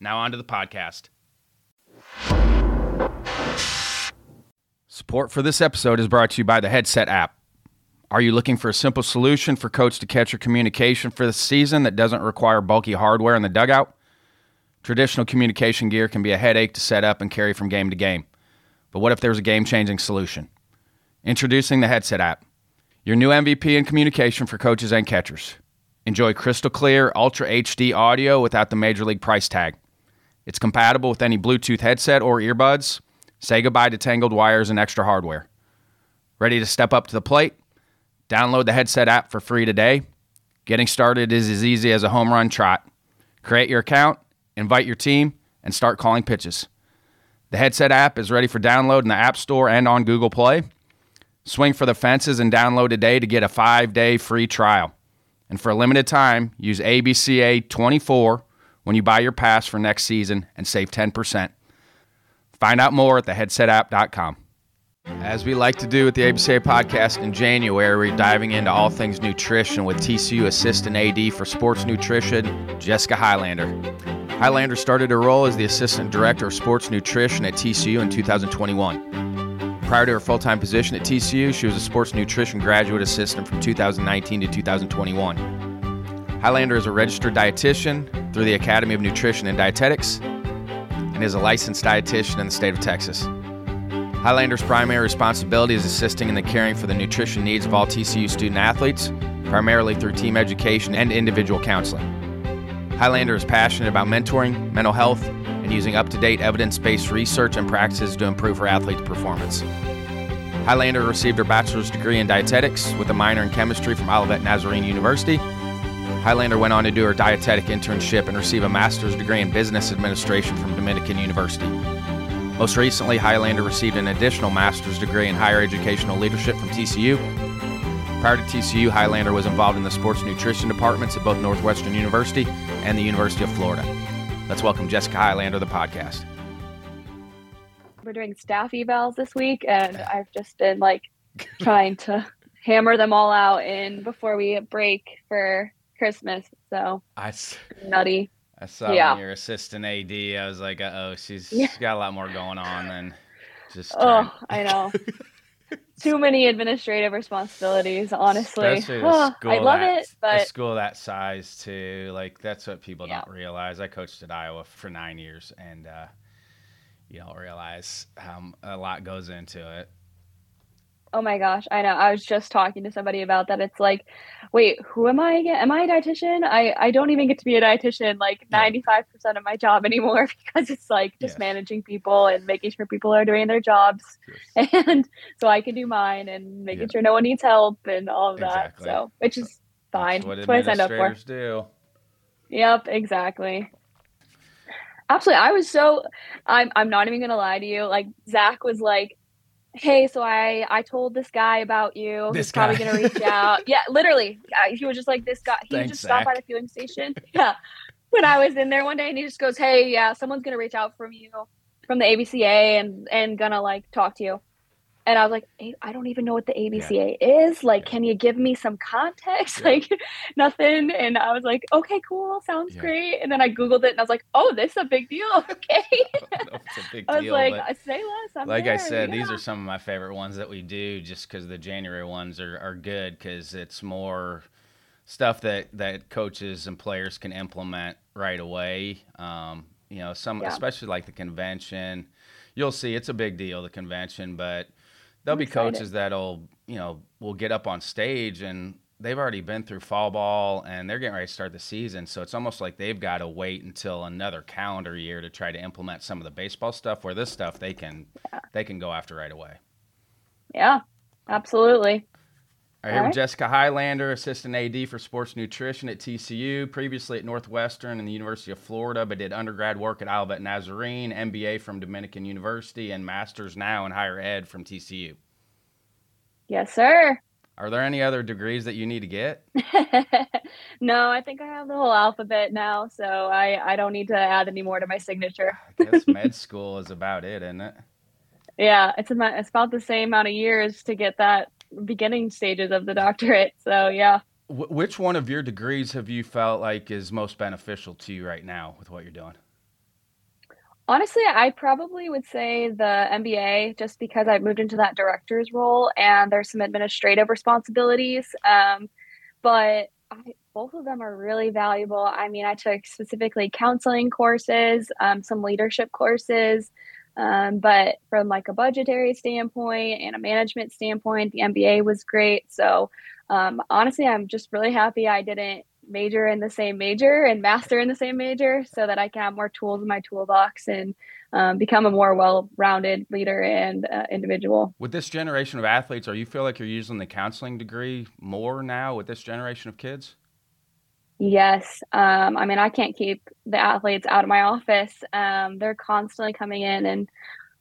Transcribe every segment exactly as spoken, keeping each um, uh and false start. Now on to the podcast. Support for this episode is brought to you by the Headset app. Are you looking for a simple solution for coach-to-catcher communication for the season that doesn't require bulky hardware in the dugout? Traditional communication gear can be a headache to set up and carry from game to game. But what if there was a game-changing solution? Introducing the Headset app, your new M V P in communication for coaches and catchers. Enjoy crystal clear, ultra H D audio without the major league price tag. It's compatible with any Bluetooth headset or earbuds. Say goodbye to tangled wires and extra hardware. Ready to step up to the plate? Download the Headset app for free today. Getting started is as easy as a home run trot. Create your account, invite your team, and start calling pitches. The Headset app is ready for download in the App Store and on Google Play. Swing for the fences and download today to get a five-day free trial. And for a limited time, use A B C A twenty-four when you buy your pass for next season and save ten percent. Find out more at the headset app dot com. As we like to do with the A B C A podcast in January, we're diving into all things nutrition with T C U Assistant A D for Sports Nutrition, Jessica Hylander. Hylander started her role as the Assistant Director of Sports Nutrition at T C U in two thousand twenty-one. Prior to her full-time position at T C U, she was a Sports Nutrition Graduate Assistant from two thousand nineteen to two thousand twenty-one. Hylander is a registered dietitian through the Academy of Nutrition and Dietetics and is a licensed dietitian in the state of Texas. Hylander's primary responsibility is assisting in the caring for the nutrition needs of all T C U student athletes, primarily through team education and individual counseling. Hylander is passionate about mentoring, mental health, and using up-to-date evidence-based research and practices to improve her athletes' performance. Hylander received her bachelor's degree in dietetics with a minor in chemistry from Olivet Nazarene University. Hylander went on to do her dietetic internship and receive a master's degree in business administration from Dominican University. Most recently, Hylander received an additional master's degree in higher educational leadership from T C U. Prior to T C U, Hylander was involved in the sports nutrition departments at both Northwestern University and the University of Florida. Let's welcome Jessica Hylander to the podcast. We're doing staff evals this week, and I've just been like trying to hammer them all out in before we break for Christmas. So I, nutty. I saw yeah. when your assistant A D, I was like, uh-oh, she's, yeah. she's got a lot more going on than just trying. Oh, I know. Too many administrative responsibilities, honestly. Oh, I love that, it, but... A school that size, too. Like, that's what people yeah. don't realize. I coached at Iowa for nine years, and uh, you don't realize how a lot goes into it. Oh my gosh, I know. I was just talking to somebody about that. It's like, wait, who am I again? Am I a dietitian? I, I don't even get to be a dietitian like ninety-five percent of my job anymore because it's like just yes. managing people and making sure people are doing their jobs. Yes. And so I can do mine and making yep. sure no one needs help and all of that. Exactly. So, which is fine. That's what, That's what I signed up for. Do. Yep, exactly. Absolutely. I was so, I'm, I'm not even going to lie to you. Like Zach was like, hey, so I, I told this guy about you. This He's guy. probably going to reach out. Yeah, literally. Uh, he was just like, this guy. He Thanks, just stopped Zach. by the fueling station. Yeah. When I was in there one day, and he just goes, hey, yeah, someone's going to reach out from you. from the A B C A and, and gonna like talk to you. And I was like, hey, I don't even know what the A B C A yeah. is. Like, yeah. can you give me some context? Yeah. Like nothing. And I was like, okay, cool. Sounds yeah. great. And then I Googled it and I was like, oh, this is a big deal. Okay. I don't know if it's a big deal. I was like, say less. I'm like there. I said, yeah. these are some of my favorite ones that we do just because the January ones are, are good because it's more stuff that, that coaches and players can implement right away. Um, you know, some, yeah. especially like the convention, you'll see it's a big deal, the convention, but there'll I'm be excited. Coaches that'll, you know, will get up on stage and they've already been through fall ball and they're getting ready to start the season. So it's almost like they've got to wait until another calendar year to try to implement some of the baseball stuff where this stuff they can, yeah. they can go after right away. Yeah, absolutely. All right, here with Jessica Hylander, assistant A D for sports nutrition at T C U, previously at Northwestern and the University of Florida, but did undergrad work at Olivet Nazarene, M B A from Dominican University, and master's now in higher ed from T C U. Yes, sir. Are there any other degrees that you need to get? No, I think I have the whole alphabet now, so I, I don't need to add any more to my signature. I guess med school is about it, isn't it? Yeah, it's about, it's about the same amount of years to get that beginning stages of the doctorate. So yeah. W- which one of your degrees have you felt like is most beneficial to you right now with what you're doing? Honestly, I probably would say the M B A, just because I moved into that director's role and there's some administrative responsibilities. Um, but I, both of them are really valuable. I mean, I took specifically counseling courses, um, some leadership courses, Um, but from like a budgetary standpoint and a management standpoint, the M B A was great. So um, honestly, I'm just really happy I didn't major in the same major and master in the same major so that I can have more tools in my toolbox and um, become a more well-rounded leader and uh, individual. With this generation of athletes, are you feel like you're using the counseling degree more now with this generation of kids? Yes. Um, I mean, I can't keep the athletes out of my office. Um, they're constantly coming in, and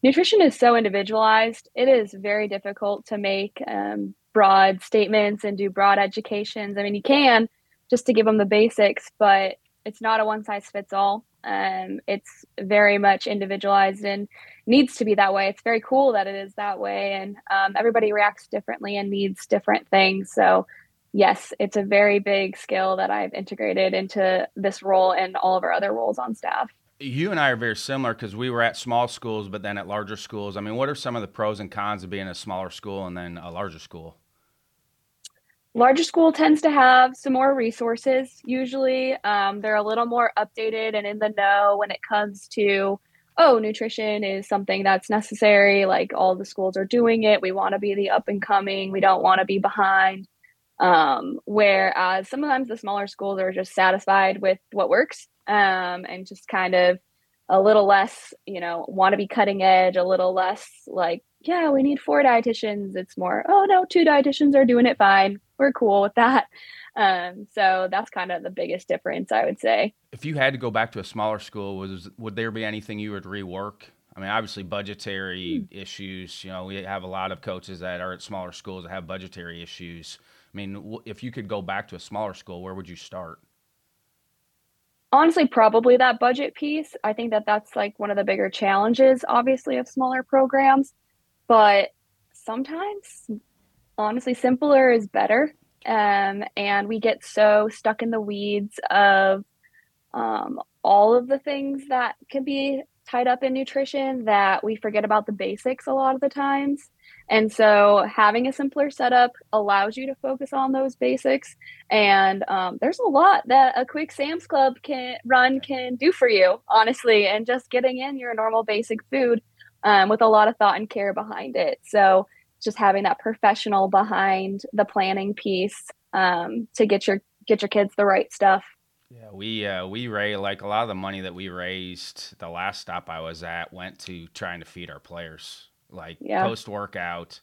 nutrition is so individualized. It is very difficult to make um, broad statements and do broad educations. I mean, you can just to give them the basics, but it's not a one size fits all. Um, it's very much individualized and needs to be that way. It's very cool that it is that way. And um, everybody reacts differently and needs different things. So yes, it's a very big skill that I've integrated into this role and all of our other roles on staff. You and I are very similar because we were at small schools, but then at larger schools. I mean, what are some of the pros and cons of being a smaller school and then a larger school? Larger school tends to have some more resources. Usually um, they're a little more updated and in the know when it comes to, oh, nutrition is something that's necessary. Like all the schools are doing it. We want to be the up and coming. We don't want to be behind. Um, whereas sometimes the smaller schools are just satisfied with what works, um, and just kind of a little less, you know, want to be cutting edge, a little less like, yeah, we need four dietitians. It's more, oh no, two dietitians are doing it fine. We're cool with that. Um, so that's kind of the biggest difference, I would say. If you had to go back to a smaller school, was, would there be anything you would rework? I mean, obviously budgetary mm. issues, you know, we have a lot of coaches that are at smaller schools that have budgetary issues. I mean, if you could go back to a smaller school, where would you start? Honestly, probably that budget piece. I think that that's like one of the bigger challenges, obviously, of smaller programs. But sometimes, honestly, simpler is better. Um, and we get so stuck in the weeds of um, all of the things that can be tied up in nutrition that we forget about the basics a lot of the times. And so having a simpler setup allows you to focus on those basics. And um, there's a lot that a quick Sam's Club can run can do for you, honestly, and just getting in your normal basic food um, with a lot of thought and care behind it. So just having that professional behind the planning piece um, to get your get your kids the right stuff. Yeah, we uh, we raised, like a lot of the money that we raised the last stop I was at went to trying to feed our players, like yeah. post-workout,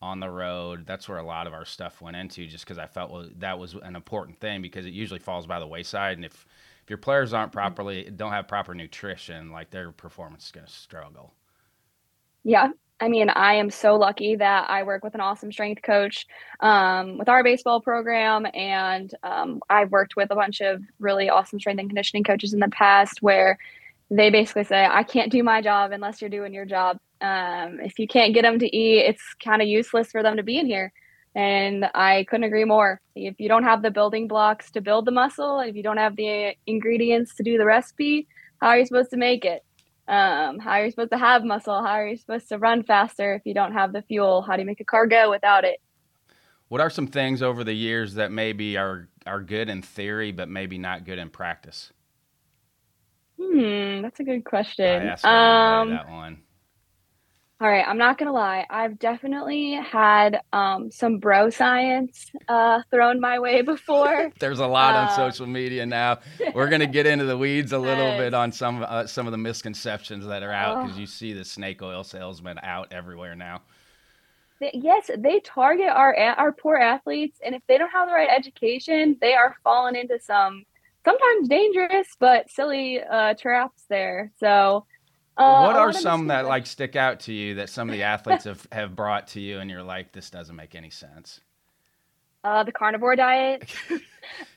on the road. That's where a lot of our stuff went into just because I felt well, that was an important thing because it usually falls by the wayside. And if, if your players aren't properly, don't have proper nutrition, like their performance is going to struggle. Yeah. I mean, I am so lucky that I work with an awesome strength coach um, with our baseball program. And um, I've worked with a bunch of really awesome strength and conditioning coaches in the past where they basically say, I can't do my job unless you're doing your job. Um, if you can't get them to eat, it's kind of useless for them to be in here. And I couldn't agree more. If you don't have the building blocks to build the muscle, if you don't have the ingredients to do the recipe, how are you supposed to make it? Um, how are you supposed to have muscle? How are you supposed to run faster if you don't have the fuel? How do you make a car go without it? What are some things over the years that maybe are, are good in theory, but maybe not good in practice? Hmm, that's a good question. I asked um, that one. All right, I'm not going to lie. I've definitely had um, some bro science uh, thrown my way before. There's a lot uh, on social media now. We're going to get into the weeds a little bit on some, uh, some of the misconceptions that are out because oh. you see the snake oil salesman out everywhere now. Yes, they target our our poor athletes, and if they don't have the right education, they are falling into some sometimes dangerous but silly uh, traps there. So, uh, what are some that like stick out to you that some of the athletes have, have brought to you, and you're like, this doesn't make any sense? Uh, the carnivore diet. It used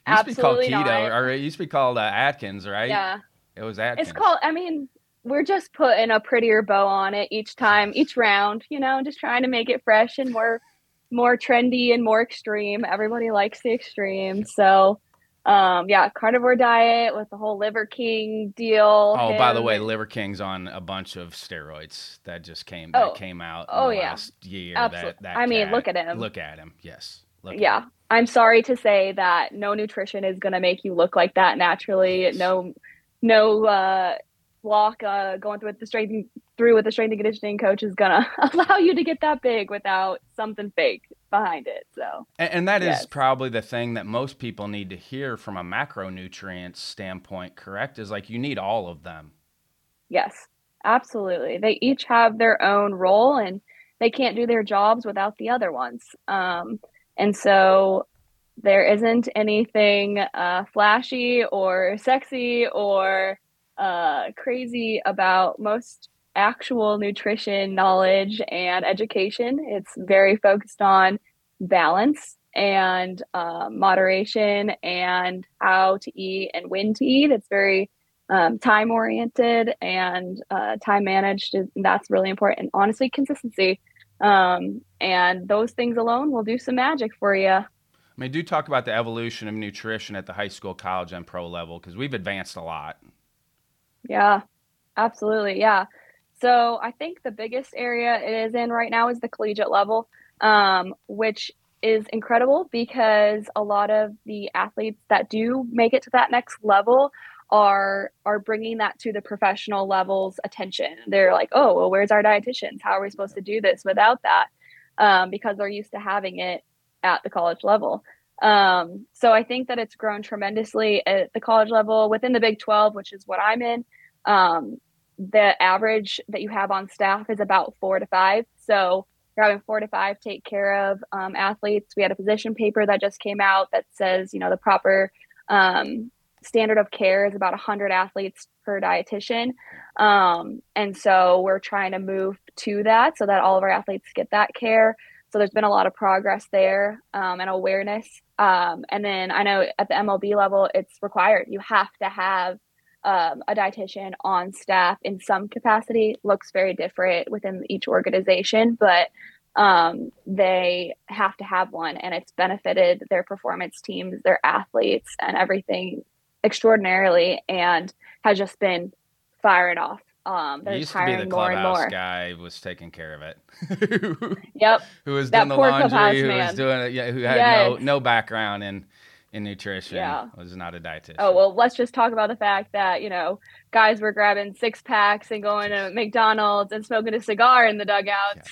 Absolutely to be called keto, not. Or it used to be called uh, Atkins, right? Yeah, it was Atkins. It's called. I mean. We're just putting a prettier bow on it each time, each round, you know, just trying to make it fresh and more, more trendy and more extreme. Everybody likes the extreme. So, um, yeah, carnivore diet with the whole Liver King deal. Oh, him. By the way, Liver King's on a bunch of steroids that just came, that oh. came out oh, in the yeah. last year. Absolutely. That, that I mean, cat, look at him. Look at him. Yes. Look yeah. At him. I'm sorry to say that no nutrition is going to make you look like that naturally. Yes. No, no, uh, walk uh going through with the strength through with the strength and conditioning coach is gonna allow you to get that big without something fake behind it. So and, and that yes. is probably the thing that most people need to hear from a macronutrient standpoint, correct? Is like you need all of them. Yes, absolutely. They each have their own role and they can't do their jobs without the other ones. Um and so there isn't anything uh flashy or sexy or uh crazy about most actual nutrition knowledge and education. It's very focused on balance and uh, moderation and how to eat and when to eat. It's very um, time oriented and uh, time managed. And that's really important. And honestly, consistency. Um, and those things alone will do some magic for you. I mean, do talk about the evolution of nutrition at the high school, college, and pro level, because we've advanced a lot. Yeah, absolutely. Yeah. So I think the biggest area it is in right now is the collegiate level, um, which is incredible because a lot of the athletes that do make it to that next level are are bringing that to the professional level's attention. They're like, oh, well, where's our dietitians? How are we supposed to do this without that? Um, because they're used to having it at the college level. Um, so I think that it's grown tremendously at the college level within the Big twelve, which is what I'm in. Um, the average that you have on staff is about four to five. So you're having four to five take care of, um, athletes. We had a position paper that just came out that says, you know, the proper, um, standard of care is about a hundred athletes per dietitian. Um, and so we're trying to move to that so that all of our athletes get that care. So there's been a lot of progress there, um, and awareness. Um, and then I know at the M L B level, it's required. You have to have um, a dietitian on staff in some capacity. Looks very different within each organization, but um, they have to have one, and it's benefited their performance teams, their athletes, and everything extraordinarily, and has just been firing off. Um, they're used to be the clubhouse guy was taking care of it. Yep. Who was doing the laundry, who was doing it, yeah, who had yes. no no background in, in nutrition, yeah. was not a dietitian. Oh, well, let's just talk about the fact that, you know, guys were grabbing six packs and going to McDonald's and smoking a cigar in the dugouts.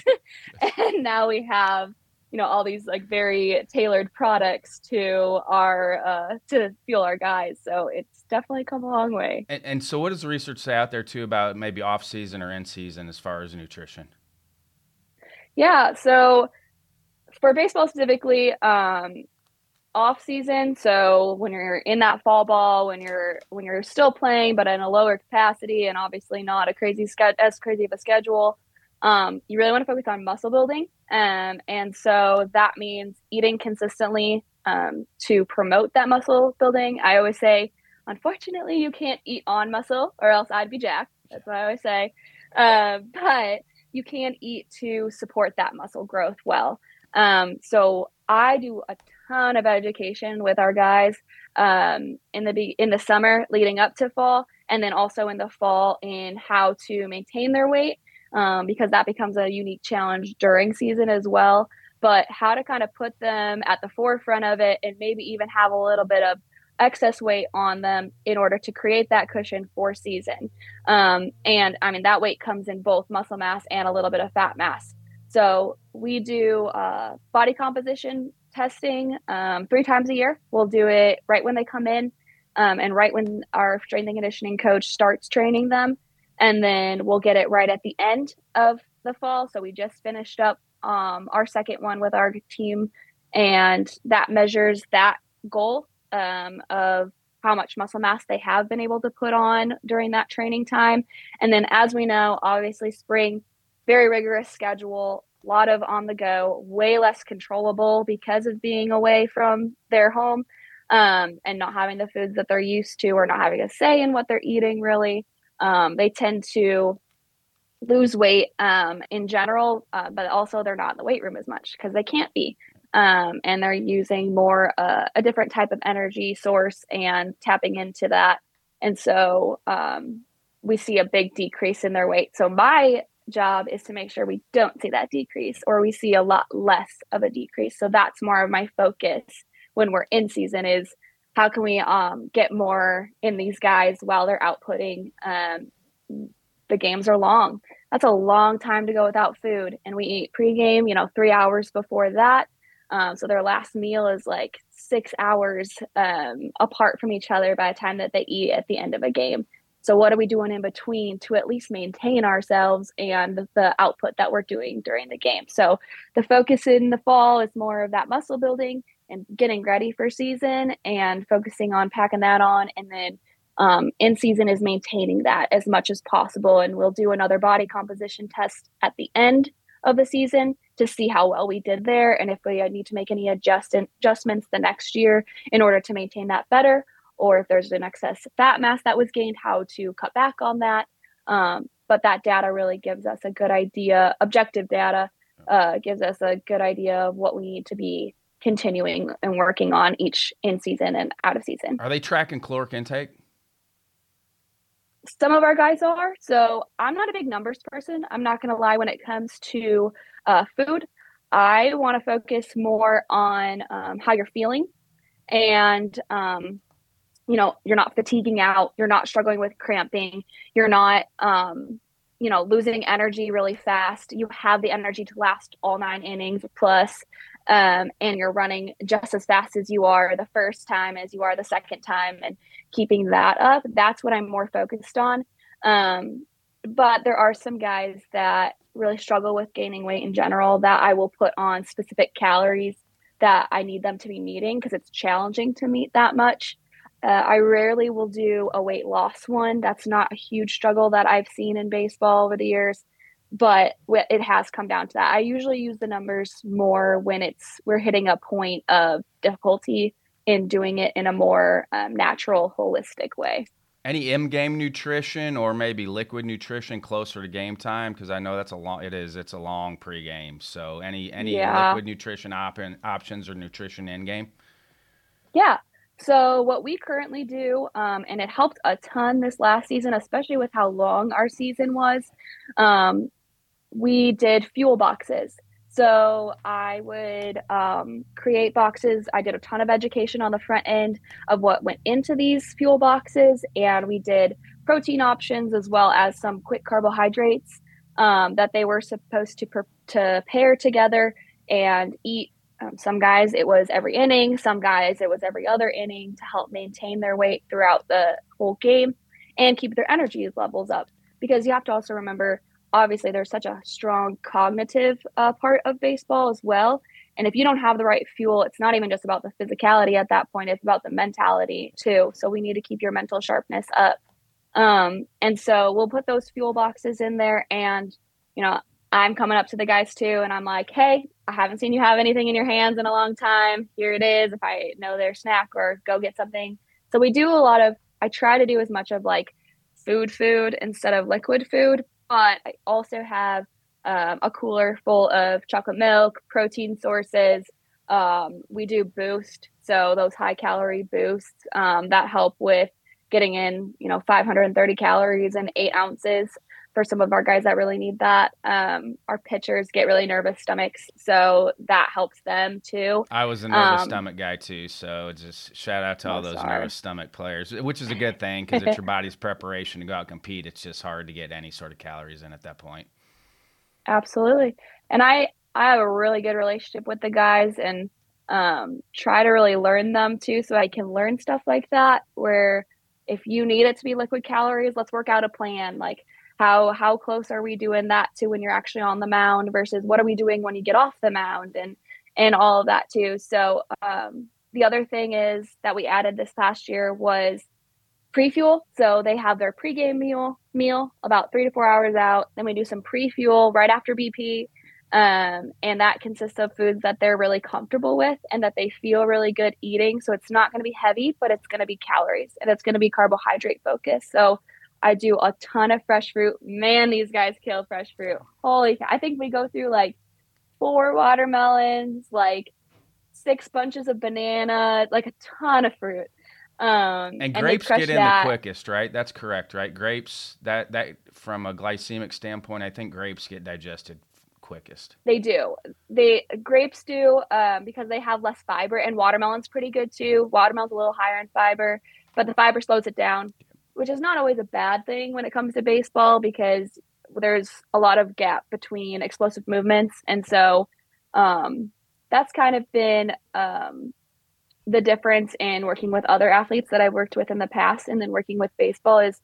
Yeah. And now we have, you know, all these like very tailored products to our, uh, to fuel our guys. So it's definitely come a long way. And, and so what does the research say out there too about maybe off season or in season as far as nutrition? Yeah. So for baseball specifically, um, off season. So when you're in that fall ball, when you're, when you're still playing, but in a lower capacity and obviously not a crazy, as crazy of a schedule, um, you really want to focus on muscle building. Um, and so that means eating consistently, um, to promote that muscle building. I always say, Unfortunately, you can't eat on muscle or else I'd be jacked. That's what I always say. Uh, but you can eat to support that muscle growth well. Um, so I do a ton of education with our guys um, in the be- in the summer leading up to fall, and then also in the fall in how to maintain their weight, um, because that becomes a unique challenge during season as well. But how to kind of put them at the forefront of it and maybe even have a little bit of excess weight on them in order to create that cushion for season. Um, and I mean, that weight comes in both muscle mass and a little bit of fat mass. So we do uh, body composition testing um, three times a year. We'll do it right when they come in um, and right when our strength and conditioning coach starts training them. And then we'll get it right at the end of the fall. So we just finished up um, our second one with our team, and that measures that goal Um, of how much muscle mass they have been able to put on during that training time. And then, as we know, obviously spring, very rigorous schedule, a lot of on the go, way less controllable because of being away from their home um, and not having the foods that they're used to or not having a say in what they're eating, really. Um, they tend to lose weight um, in general, uh, but also they're not in the weight room as much because they can't be. Um, and they're using more, uh, a different type of energy source and tapping into that. And so um, we see a big decrease in their weight. So my job is to make sure we don't see that decrease, or we see a lot less of a decrease. So that's more of my focus when we're in season, is how can we um, get more in these guys while they're outputting. Um, the games are long. That's a long time to go without food. And we eat pregame, you know, three hours before that. Um, so their last meal is like six hours um, apart from each other by the time that they eat at the end of a game. So what are we doing in between to at least maintain ourselves and the output that we're doing during the game? So the focus in the fall is more of that muscle building and getting ready for season and focusing on packing that on. And then um, in season is maintaining that as much as possible. And we'll do another body composition test at the end of the season to see how well we did there, and if we need to make any adjust- adjustments the next year in order to maintain that better, or if there's an excess fat mass that was gained, how to cut back on that. Um, but that data really gives us a good idea, objective data uh, gives us a good idea of what we need to be continuing and working on each in season and out of season. Are they tracking caloric intake? Some of our guys are. So I'm not a big numbers person. I'm not going to lie when it comes to uh, food. I want to focus more on um, how you're feeling and, um, you know, you're not fatiguing out. You're not struggling with cramping. You're not, um, you know, losing energy really fast. You have the energy to last all nine innings plus, um, and you're running just as fast as you are the first time as you are the second time, and keeping that up. That's what I'm more focused on. Um, but there are some guys that really struggle with gaining weight in general that I will put on specific calories that I need them to be meeting because it's challenging to meet that much. Uh, I rarely will do a weight loss one. That's not a huge struggle that I've seen in baseball over the years, but it has come down to that. I usually use the numbers more when it's we're hitting a point of difficulty in doing it in a more um, natural, holistic way. Any in-game nutrition or maybe liquid nutrition closer to game time? Because I know that's a long. It is. It's a long pregame. So any any yeah. liquid nutrition op- options or nutrition in-game? Yeah. So what we currently do, um, and it helped a ton this last season, especially with how long our season was, um, we did fuel boxes. So I would um, create boxes. I did a ton of education on the front end of what went into these fuel boxes. And we did protein options as well as some quick carbohydrates um, that they were supposed to, per- to pair together and eat. Um, some guys, it was every inning. Some guys, it was every other inning to help maintain their weight throughout the whole game and keep their energy levels up. Because you have to also remember, obviously, there's such a strong cognitive uh, part of baseball as well. And if you don't have the right fuel, it's not even just about the physicality at that point. It's about the mentality, too. So we need to keep your mental sharpness up. Um, and so we'll put those fuel boxes in there. And, you know, I'm coming up to the guys, too, and I'm like, hey, I haven't seen you have anything in your hands in a long time. Here it is, if I know their snack, or go get something. So we do a lot of I try to do as much of like food food instead of liquid food, but I also have um, a cooler full of chocolate milk, protein sources. Um, we do boost. So those high calorie boosts um, that help with getting in, you know, five hundred thirty calories and eight ounces for some of our guys that really need that. Um, our pitchers get really nervous stomachs, so that helps them too. I was a nervous um, stomach guy too, so just shout out to all those sorry. nervous stomach players, which is a good thing because it's your body's preparation to go out and compete. It's just hard to get any sort of calories in at that point. Absolutely. And I, I have a really good relationship with the guys and um, try to really learn them too, so I can learn stuff like that where if you need it to be liquid calories, let's work out a plan. Like, How how close are we doing that to when you're actually on the mound versus what are we doing when you get off the mound and and all of that too. So um, the other thing is that we added this past year was pre-fuel. So they have their pregame meal meal about three to four hours out. Then we do some pre-fuel right after B P. Um, and that consists of foods that they're really comfortable with and that they feel really good eating. So it's not going to be heavy, but it's going to be calories and it's going to be carbohydrate focused. So I do a ton of fresh fruit. Man, these guys kill fresh fruit. Holy cow. I think we go through like four watermelons, like six bunches of banana, like a ton of fruit. Um, and grapes and get in that. the quickest, right? That's correct, right? Grapes, that, that from a glycemic standpoint, I think grapes get digested quickest. They do. They grapes do um, because they have less fiber, and watermelon's pretty good too. Watermelon's a little higher in fiber, but the fiber slows it down, which is not always a bad thing when it comes to baseball because there's a lot of gap between explosive movements. And so um, that's kind of been um, the difference in working with other athletes that I've worked with in the past and then working with baseball is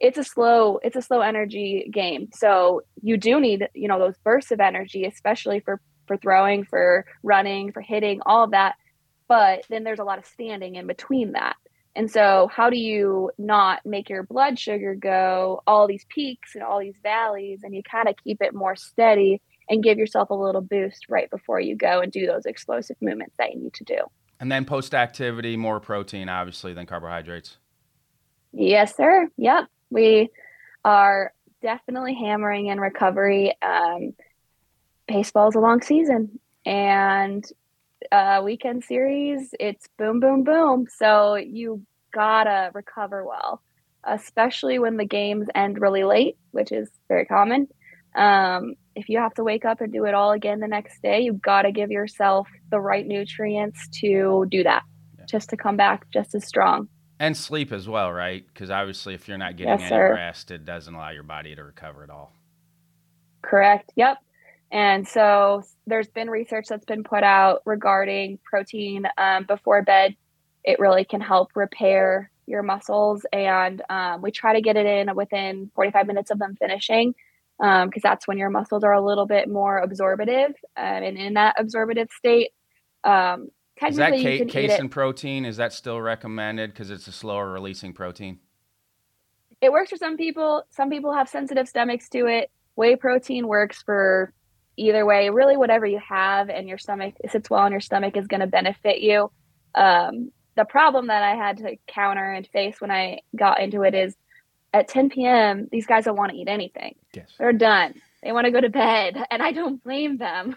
it's a slow, it's a slow energy game. So you do need, you know, those bursts of energy, especially for, for throwing, for running, for hitting, all of that. But then there's a lot of standing in between that. And so how do you not make your blood sugar go all these peaks and all these valleys, and you kind of keep it more steady and give yourself a little boost right before you go and do those explosive movements that you need to do. And then post-activity, more protein, obviously, than carbohydrates. Yes, sir. Yep. We are definitely hammering in recovery. Um, baseball is a long season, and uh weekend series, it's boom boom boom, so you gotta recover well, especially when the games end really late, which is very common. Um if you have to wake up and do it all again the next day, you gotta give yourself the right nutrients to do that. Yeah. Just to come back just as strong. And sleep as well, right? Because obviously if you're not getting yes, any sir. rest, it doesn't allow your body to recover at all. Correct. Yep. And so there's been research that's been put out regarding protein um, before bed. It really can help repair your muscles. And um, we try to get it in within forty-five minutes of them finishing because um, that's when your muscles are a little bit more absorbative. Uh, and in that absorbative state, um, technically is that ca- you can casein eat it. protein, is that still recommended because it's a slower releasing protein? It works for some people. Some people have sensitive stomachs to it. Whey protein works for either way, really whatever you have and your stomach sits well in your stomach is going to benefit you. Um, the problem that I had to counter and face when I got into it is at ten p.m., these guys don't want to eat anything. Yes. They're done. They want to go to bed, and I don't blame them.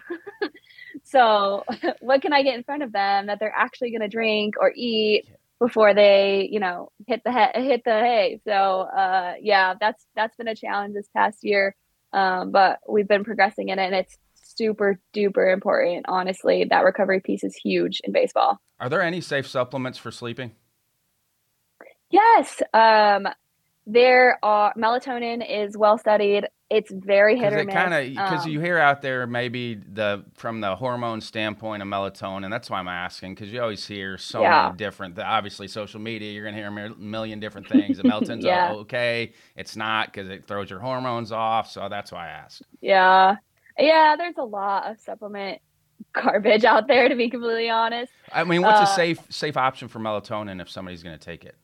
So what can I get in front of them that they're actually going to drink or eat before they, you know, hit the he- hit the hay? So uh, yeah, that's that's been a challenge this past year. Um, but we've been progressing in it, and it's super duper important. Honestly, that recovery piece is huge in baseball. Are there any safe supplements for sleeping? Yes. Um, there are. Melatonin is well studied. It's very hit or miss. Because um, you hear out there maybe the from the hormone standpoint of melatonin. That's why I'm asking, because you always hear so yeah. many different. Obviously, social media, you're gonna hear a million different things. The melatonin's yeah. all okay. It's not because it throws your hormones off. So that's why I asked. Yeah, yeah. There's a lot of supplement garbage out there, to be completely honest. I mean, what's uh, a safe safe option for melatonin if somebody's gonna take it?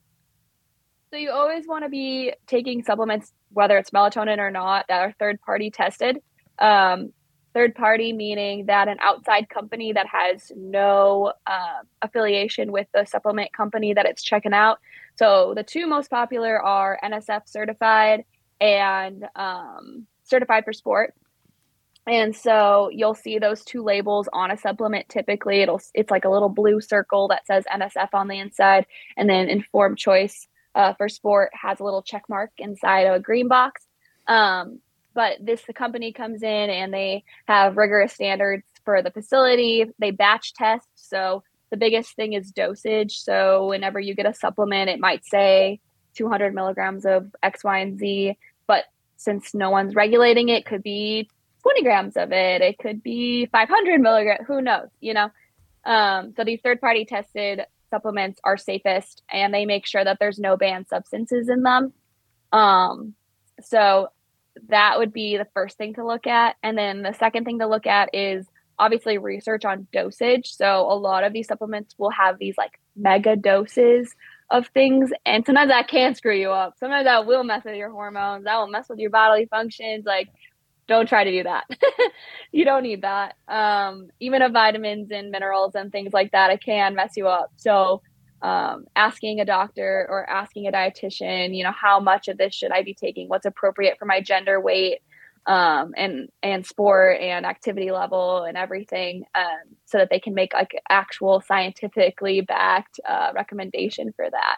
So you always want to be taking supplements, whether it's melatonin or not, that are third-party tested. Um, Third party, meaning that an outside company that has no uh, affiliation with the supplement company that it's checking out. So the two most popular are N S F certified and um, certified for sport. And so you'll see those two labels on a supplement. Typically it'll, it's like a little blue circle that says N S F on the inside, and then Informed Choice uh, for sport has a little check mark inside of a green box. Um, But this, the company comes in and they have rigorous standards for the facility. They batch test. So the biggest thing is dosage. So whenever you get a supplement, it might say two hundred milligrams of X, Y, and Z. But since no one's regulating it, could be twenty grams of it. It could be five hundred milligrams. Who knows, you know? Um, so these third-party tested supplements are safest, and they make sure that there's no banned substances in them. Um, so... That would be the first thing to look at. And then the second thing to look at is obviously research on dosage. So a lot of these supplements will have these like mega doses of things. And sometimes that can screw you up. Sometimes that will mess with your hormones. That will mess with your bodily functions. Like, don't try to do that. You don't need that. Um, even of vitamins and minerals and things like that, it can mess you up. So Um, asking a doctor or asking a dietitian, you know, how much of this should I be taking? What's appropriate for my gender, weight, um, and and sport and activity level and everything, um, so that they can make like actual scientifically backed uh, recommendation for that.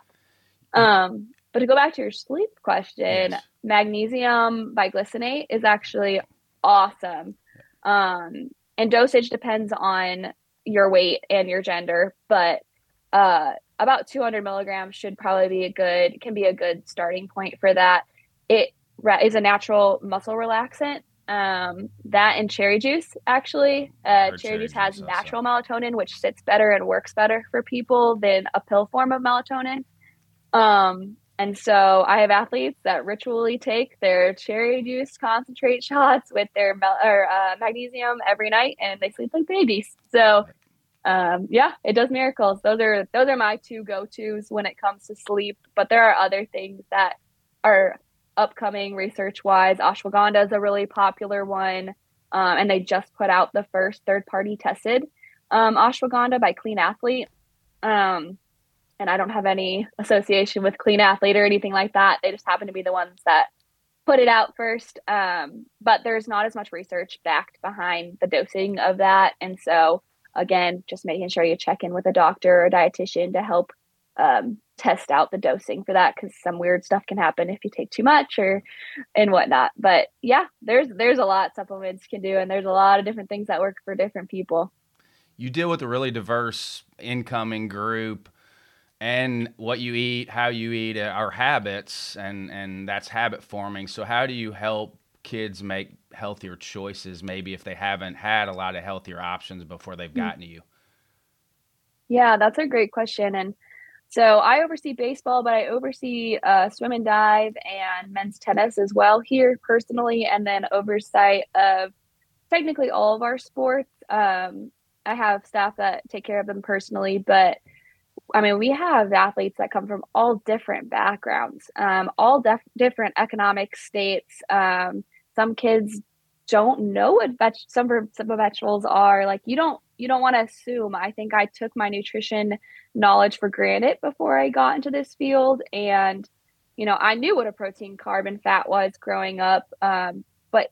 Um, but to go back to your sleep question, yes. Magnesium biglycinate is actually awesome, um, and dosage depends on your weight and your gender, but Uh, about two hundred milligrams should probably be a good, can be a good starting point for that. It is a natural muscle relaxant. Um, that and cherry juice, actually. Uh, cherry, cherry juice has juice natural melatonin, which sits better and works better for people than a pill form of melatonin. Um, and so I have athletes that ritually take their cherry juice concentrate shots with their mel- or, uh, magnesium every night, and they sleep like babies. So Um, yeah, it does miracles. Those are, those are my two go-tos when it comes to sleep, but there are other things that are upcoming research wise. Ashwagandha is a really popular one. Um, and they just put out the first third party tested, um, ashwagandha by Clean Athlete. Um, and I don't have any association with Clean Athlete or anything like that. They just happen to be the ones that put it out first. Um, but there's not as much research backed behind the dosing of that. And so, again, just making sure you check in with a doctor or a dietitian to help um, test out the dosing for that, because some weird stuff can happen if you take too much or and whatnot. But yeah, there's there's a lot supplements can do, and there's a lot of different things that work for different people. You deal with a really diverse incoming group, and what you eat, how you eat, our habits, and and that's habit forming. So how do you help kids make healthier choices, maybe if they haven't had a lot of healthier options before they've gotten to you? Yeah, that's a great question. And so I oversee baseball, but I oversee uh, swim and dive and men's tennis as well here personally, and then oversight of technically all of our sports. Um, I have staff that take care of them personally, but I mean, we have athletes that come from all different backgrounds, um, all def- different economic states. Um, some kids don't know what veg- some, some vegetables are. Like, you don't, you don't want to assume. I think I took my nutrition knowledge for granted before I got into this field. And, you know, I knew what a protein, carb, and fat was growing up. Um, but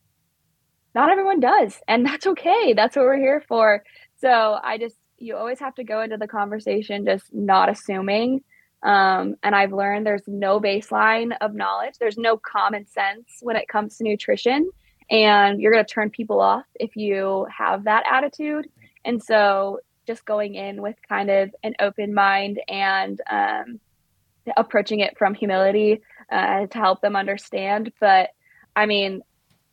not everyone does. And that's okay. That's what we're here for. So I just, you always have to go into the conversation just not assuming. Um, and I've learned there's no baseline of knowledge. There's no common sense when it comes to nutrition. And you're going to turn people off if you have that attitude. And so just going in with kind of an open mind and um, approaching it from humility uh, to help them understand. But I mean,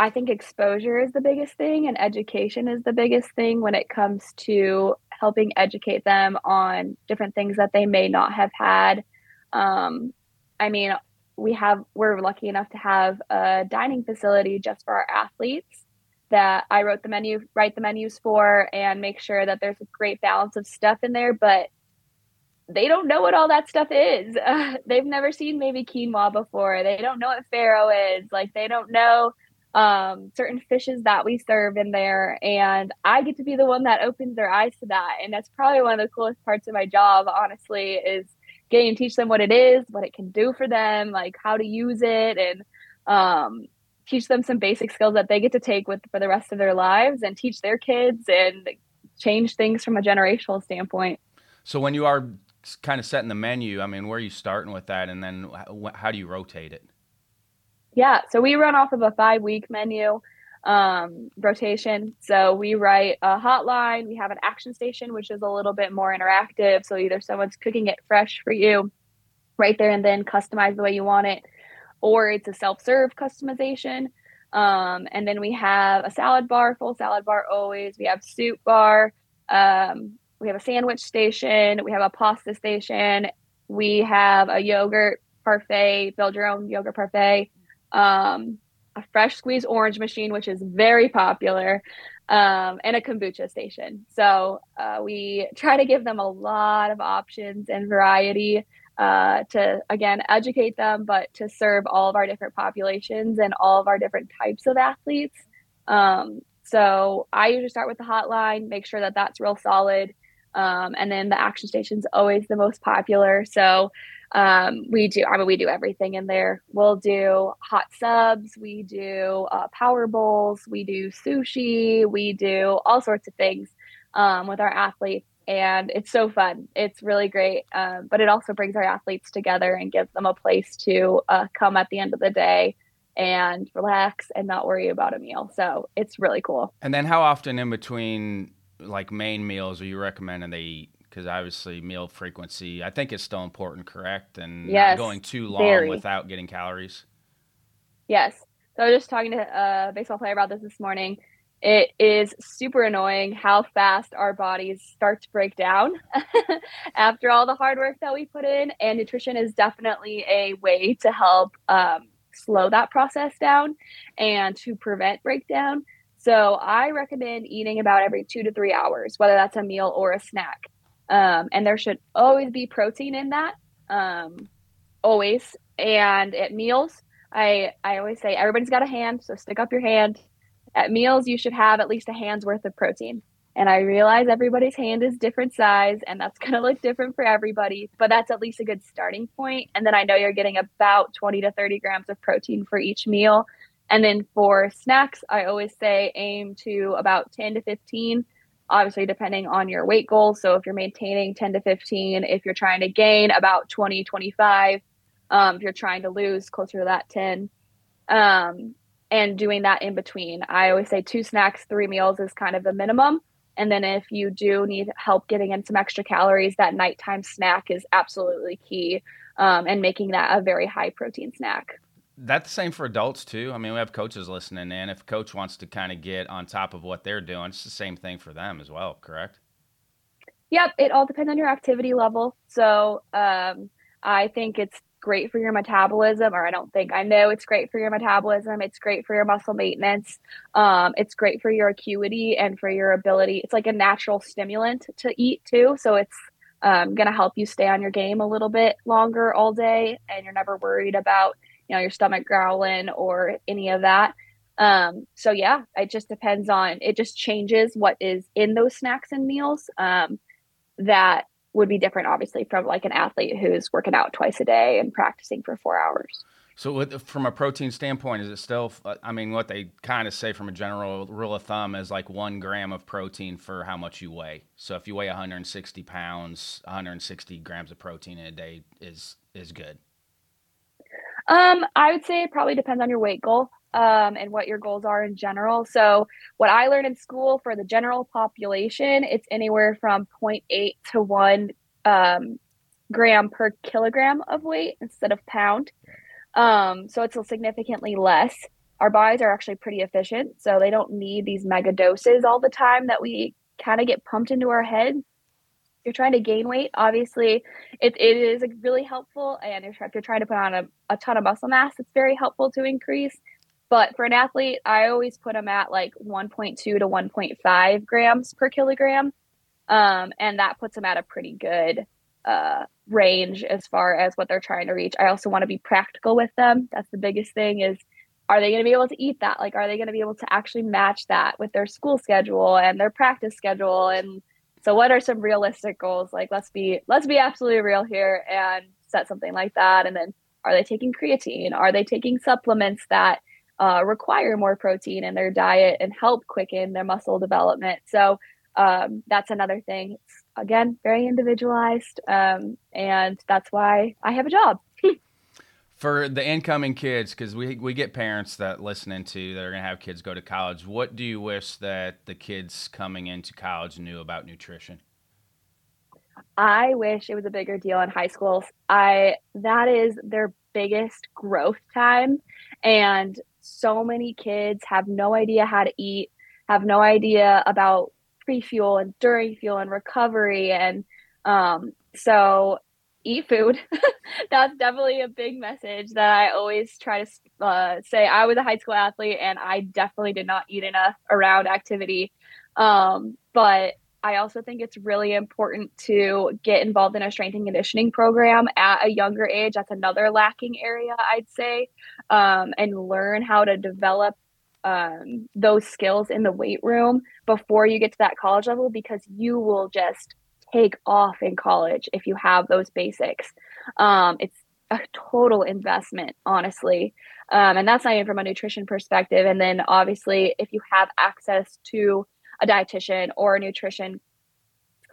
I think exposure is the biggest thing, and education is the biggest thing when it comes to helping educate them on different things that they may not have had. Um, I mean, we have, we're lucky enough to have a dining facility just for our athletes that I wrote the menu, write the menus for, and make sure that there's a great balance of stuff in there, but they don't know what all that stuff is. Uh, they've never seen maybe quinoa before. They don't know what farro is. Like, they don't know um, certain fishes that we serve in there. And I get to be the one that opens their eyes to that. And that's probably one of the coolest parts of my job, honestly, is getting to teach them what it is, what it can do for them, like how to use it, and um, teach them some basic skills that they get to take with for the rest of their lives and teach their kids and change things from a generational standpoint. So when you are kind of setting the menu, I mean, where are you starting with that? And then how do you rotate it? Yeah. So we run off of a five week menu um, rotation. So we write a hotline. We have an action station, which is a little bit more interactive. So either someone's cooking it fresh for you right there and then customize the way you want it, or it's a self-serve customization. Um, and then we have a salad bar, full salad bar always. We have soup bar. Um, we have a sandwich station. We have a pasta station. We have a yogurt parfait, build your own yogurt parfait. Um, a fresh squeeze orange machine, which is very popular, um, and a kombucha station. So uh, we try to give them a lot of options and variety uh, to, again, educate them, but to serve all of our different populations and all of our different types of athletes. Um, so I usually start with the hotline, make sure that that's real solid. Um, and then the action station is always the most popular. So um, we do, I mean, we do everything in there. We'll do hot subs. We do uh, power bowls. We do sushi. We do all sorts of things um, with our athletes. And it's so fun. It's really great. Um, but it also brings our athletes together and gives them a place to uh, come at the end of the day and relax and not worry about a meal. So it's really cool. And then how often in between like main meals are you recommending they eat? Because obviously meal frequency, I think, is still important, correct? And yes, not going too long very. without getting calories. Yes. So I was just talking to a baseball player about this this morning. It is super annoying how fast our bodies start to break down after all the hard work that we put in. And nutrition is definitely a way to help um, slow that process down and to prevent breakdown. So I recommend eating about every two to three hours, whether that's a meal or a snack. Um, and there should always be protein in that, um, always. And at meals, I, I always say everybody's got a hand, so stick up your hand. At meals, you should have at least a hand's worth of protein. And I realize everybody's hand is different size, and that's going to look different for everybody, but that's at least a good starting point. And then I know you're getting about twenty to thirty grams of protein for each meal. And then for snacks, I always say aim to about ten to fifteen, obviously depending on your weight goals. So if you're maintaining ten to fifteen, if you're trying to gain about twenty, twenty-five, um, if you're trying to lose closer to that ten, um, and doing that in between. I always say two snacks, three meals is kind of the minimum. And then if you do need help getting in some extra calories, that nighttime snack is absolutely key, um, and making that a very high protein snack. That's the same for adults too. I mean, we have coaches listening in. If a coach wants to kind of get on top of what they're doing, it's the same thing for them as well, correct? Yep. It all depends on your activity level. So um, I think it's great for your metabolism, or I don't think, I know it's great for your metabolism. It's great for your muscle maintenance. Um, it's great for your acuity and for your ability. It's like a natural stimulant to eat too. So it's um, going to help you stay on your game a little bit longer all day. And you're never worried about, you know, your stomach growling or any of that. Um, so yeah, it just depends on, it just changes what is in those snacks and meals. Um, that would be different, obviously, from like an athlete who's working out twice a day and practicing for four hours. So with, from a protein standpoint, is it still, I mean, what they kind of say from a general rule of thumb is like one gram of protein for how much you weigh. So if you weigh one hundred sixty pounds, one hundred sixty grams of protein in a day is, is good. Um, I would say it probably depends on your weight goal, um, and what your goals are in general. So what I learned in school for the general population, it's anywhere from zero point eight to one um, gram per kilogram of weight instead of pound. Um, so it's significantly less. Our bodies are actually pretty efficient, so they don't need these mega doses all the time that we kind of get pumped into our heads. You're trying to gain weight, obviously it, it is really helpful, and if you're trying to put on a, a ton of muscle mass, it's very helpful to increase. But for an athlete, I always put them at like one point two to one point five grams per kilogram, um, and that puts them at a pretty good uh, range as far as what they're trying to reach. I also want to be practical with them. That's the biggest thing is are they going to be able to eat that? Like, are they going to be able to actually match that with their school schedule and their practice schedule? And so what are some realistic goals? Like, let's be, let's be absolutely real here and set something like that. And then are they taking creatine? Are they taking supplements that uh, require more protein in their diet and help quicken their muscle development? So um, that's another thing. It's, again, very individualized. Um, and that's why I have a job. For the incoming kids, because we we get parents that listening to that are going to have kids go to college, what do you wish that the kids coming into college knew about nutrition? I wish it was a bigger deal in high schools. I that is their biggest growth time. And so many kids have no idea how to eat, have no idea about pre-fuel and during fuel and recovery. And um, so... eat food. That's definitely a big message that I always try to uh, say. I was a high school athlete and I definitely did not eat enough around activity. Um, but I also think it's really important to get involved in a strength and conditioning program at a younger age. That's another lacking area, I'd say, um, and learn how to develop um, those skills in the weight room before you get to that college level, because you will just take off in college if you have those basics. Um, it's a total investment, honestly. Um, and that's not even from a nutrition perspective. And then obviously, if you have access to a dietitian or a nutrition,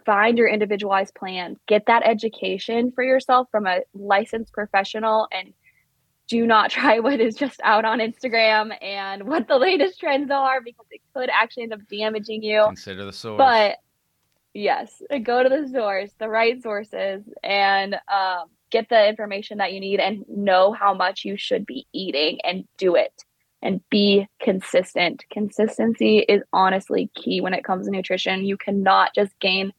find your individualized plan, get that education for yourself from a licensed professional, and do not try what is just out on Instagram and what the latest trends are, because it could actually end up damaging you. Consider the source. But yes, go to the source, the right sources, and um, get the information that you need, and know how much you should be eating and do it and be consistent. Consistency is honestly key when it comes to nutrition. You cannot just gain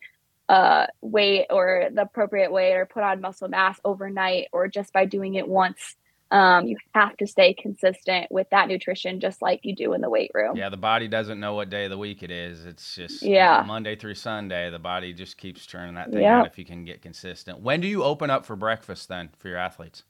uh, weight or the appropriate weight or put on muscle mass overnight or just by doing it once. Um, you have to stay consistent with that nutrition, just like you do in the weight room. Yeah, the body doesn't know what day of the week it is. It's just yeah. Monday through Sunday. The body just keeps turning that thing yep. out if you can get consistent. When do you open up for breakfast then for your athletes?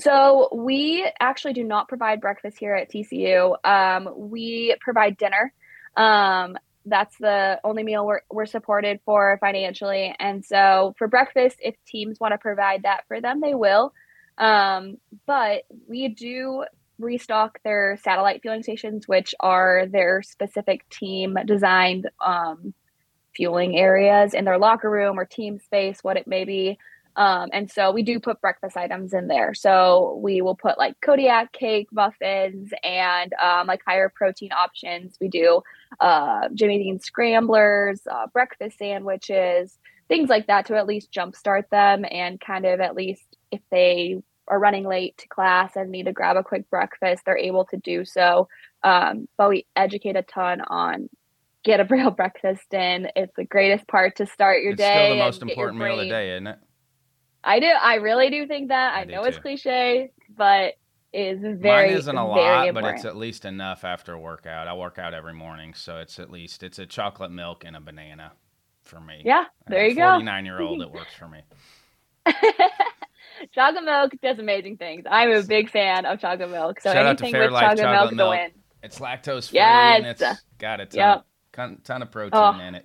So we actually do not provide breakfast here at T C U. Um, we provide dinner. Um, that's the only meal we're, we're supported for financially. And so for breakfast, if teams want to provide that for them, they will. Um, but we do restock their satellite fueling stations, which are their specific team designed, um, fueling areas in their locker room or team space, what it may be. Um, and so we do put breakfast items in there. So we will put like Kodiak cake, muffins, and, um, like higher protein options. We do, uh, Jimmy Dean scramblers, uh, breakfast sandwiches, things like that, to at least jumpstart them and kind of at least, if they are running late to class and need to grab a quick breakfast, they're able to do so. Um, but we educate a ton on get a real breakfast in. It's the greatest part to start your it's day. It's still the most important meal of the day, isn't it? I do. I really do think that. I, I know it's cliche, but it is very, very Mine isn't a lot, important. But it's at least enough after a workout. I work out every morning, so it's at least, it's a chocolate milk and a banana for me. Yeah, there you go. forty-nine-year-old, it works for me. Chocolate milk does amazing things. I'm a big fan of chocolate milk. So Shout anything with chocolate, chocolate milk, milk. Is a win. It's lactose free yes. and it's got a ton, yep. ton of protein oh. in it.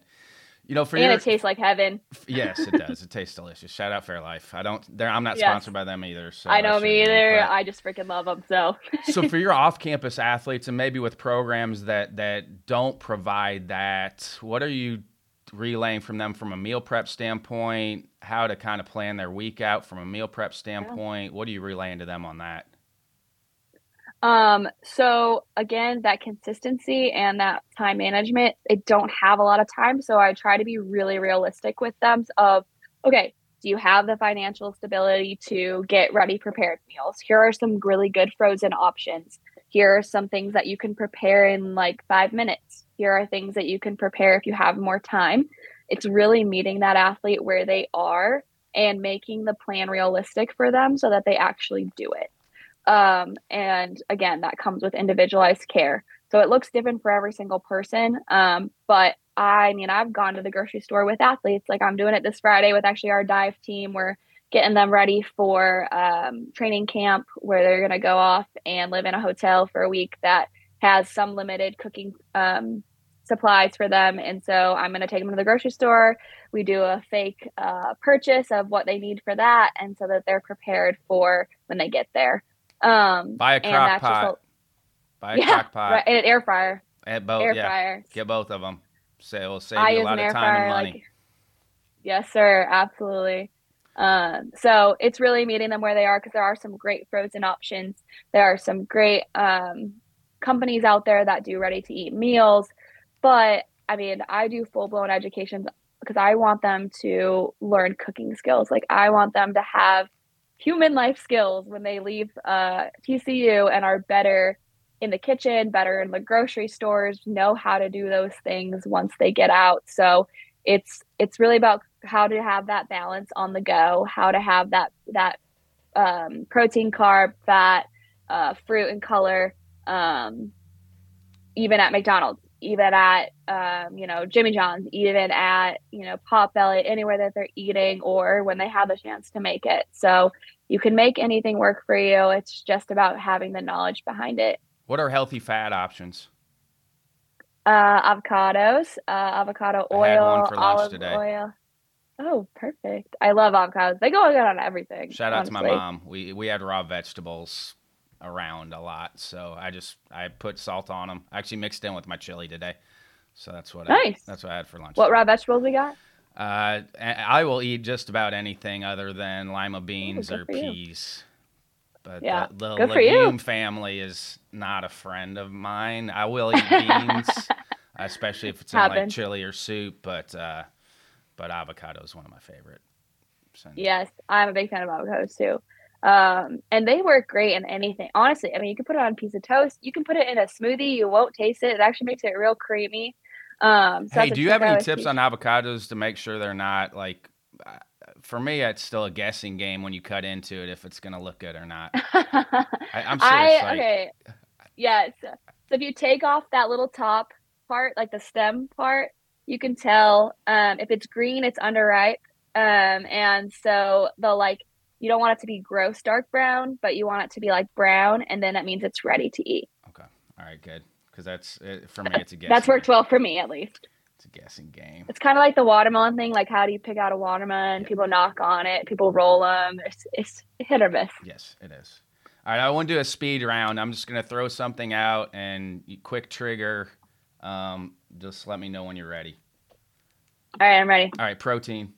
You know, for and your, it tastes like heaven. Yes, it does. It tastes delicious. Shout out Fairlife. I don't. I'm not yes. sponsored by them either. So I don't me either. But, I just freaking love them. So. So for your off-campus athletes, and maybe with programs that that don't provide that, what are you relaying from them from a meal prep standpoint, how to kind of plan their week out from a meal prep standpoint? Yeah. What are you relaying to them on that? Um, so again, that consistency and that time management, they don't have a lot of time. So I try to be really realistic with them of, okay, do you have the financial stability to get ready prepared meals? Here are some really good frozen options. Here are some things that you can prepare in like five minutes. Here are things that you can prepare if you have more time. It's really meeting that athlete where they are and making the plan realistic for them so that they actually do it. Um, and again, that comes with individualized care. So it looks different for every single person. Um, but I mean, I've gone to the grocery store with athletes. Like I'm doing it this Friday with actually our dive team, where getting them ready for um, training camp, where they're going to go off and live in a hotel for a week that has some limited cooking um, supplies for them. And so I'm going to take them to the grocery store. We do a fake uh, purchase of what they need for that, and so that they're prepared for when they get there. Um, Buy a crock pot. A, Buy a yeah, crock pot. Right, and an air fryer. At both, air yeah. fryer. Get both of them. So it'll save I you a lot of time fryer, and money. Like, yes, sir. Absolutely. Um, so it's really meeting them where they are, because there are some great frozen options. There are some great um, companies out there that do ready-to-eat meals. But, I mean, I do full-blown education because I want them to learn cooking skills. Like, I want them to have human life skills when they leave uh, T C U and are better in the kitchen, better in the grocery stores, know how to do those things once they get out. So it's it's really about how to have that balance on the go, how to have that that um, protein, carb, fat, uh, fruit and color, um, even at McDonald's, even at, um, you know, Jimmy John's, even at, you know, Potbelly, anywhere that they're eating or when they have the chance to make it. So you can make anything work for you. It's just about having the knowledge behind it. What are healthy fat options? Uh, avocados, uh, avocado oil, I had one for lunch olive today. Oil. Oh, perfect. I love avocados. They go good on everything. Shout out honestly. to my mom. We we had raw vegetables around a lot, so I just I put salt on them. I actually mixed in with my chili today, so that's what nice. I, that's what I had for lunch. What today. Raw vegetables we got? Uh, I will eat just about anything other than lima beans Ooh, or peas. You. But yeah. the, the legume family is not a friend of mine. I will eat beans, especially if it's Happen. in like chili or soup, but uh, but avocado is one of my favorite. So, yes, I'm a big fan of avocados too. Um, and they work great in anything. Honestly, I mean, you can put it on a piece of toast. You can put it in a smoothie. You won't taste it. It actually makes it real creamy. Um, so hey, do you have any tips on avocados to make sure they're not like uh, – for me, it's still a guessing game when you cut into it if it's going to look good or not. I, I'm serious. I, like, okay. Yes. Yeah, so, so if you take off that little top part, like the stem part, you can tell um, if it's green, it's underripe. Um, and so the like, you don't want it to be gross dark brown, but you want it to be like brown. And then that means it's ready to eat. Okay. All right. Good. Because that's it, for me, it's a guessing That's worked game. well for me, at least. It's a guessing game. It's kind of like the watermelon thing. Like, how do you pick out a watermelon? Yeah. People knock on it. People roll them. It's, it's hit or miss. Yes, it is. All right, I want to do a speed round. I'm just going to throw something out and quick trigger. Um, just let me know when you're ready. All right, I'm ready. All right, protein.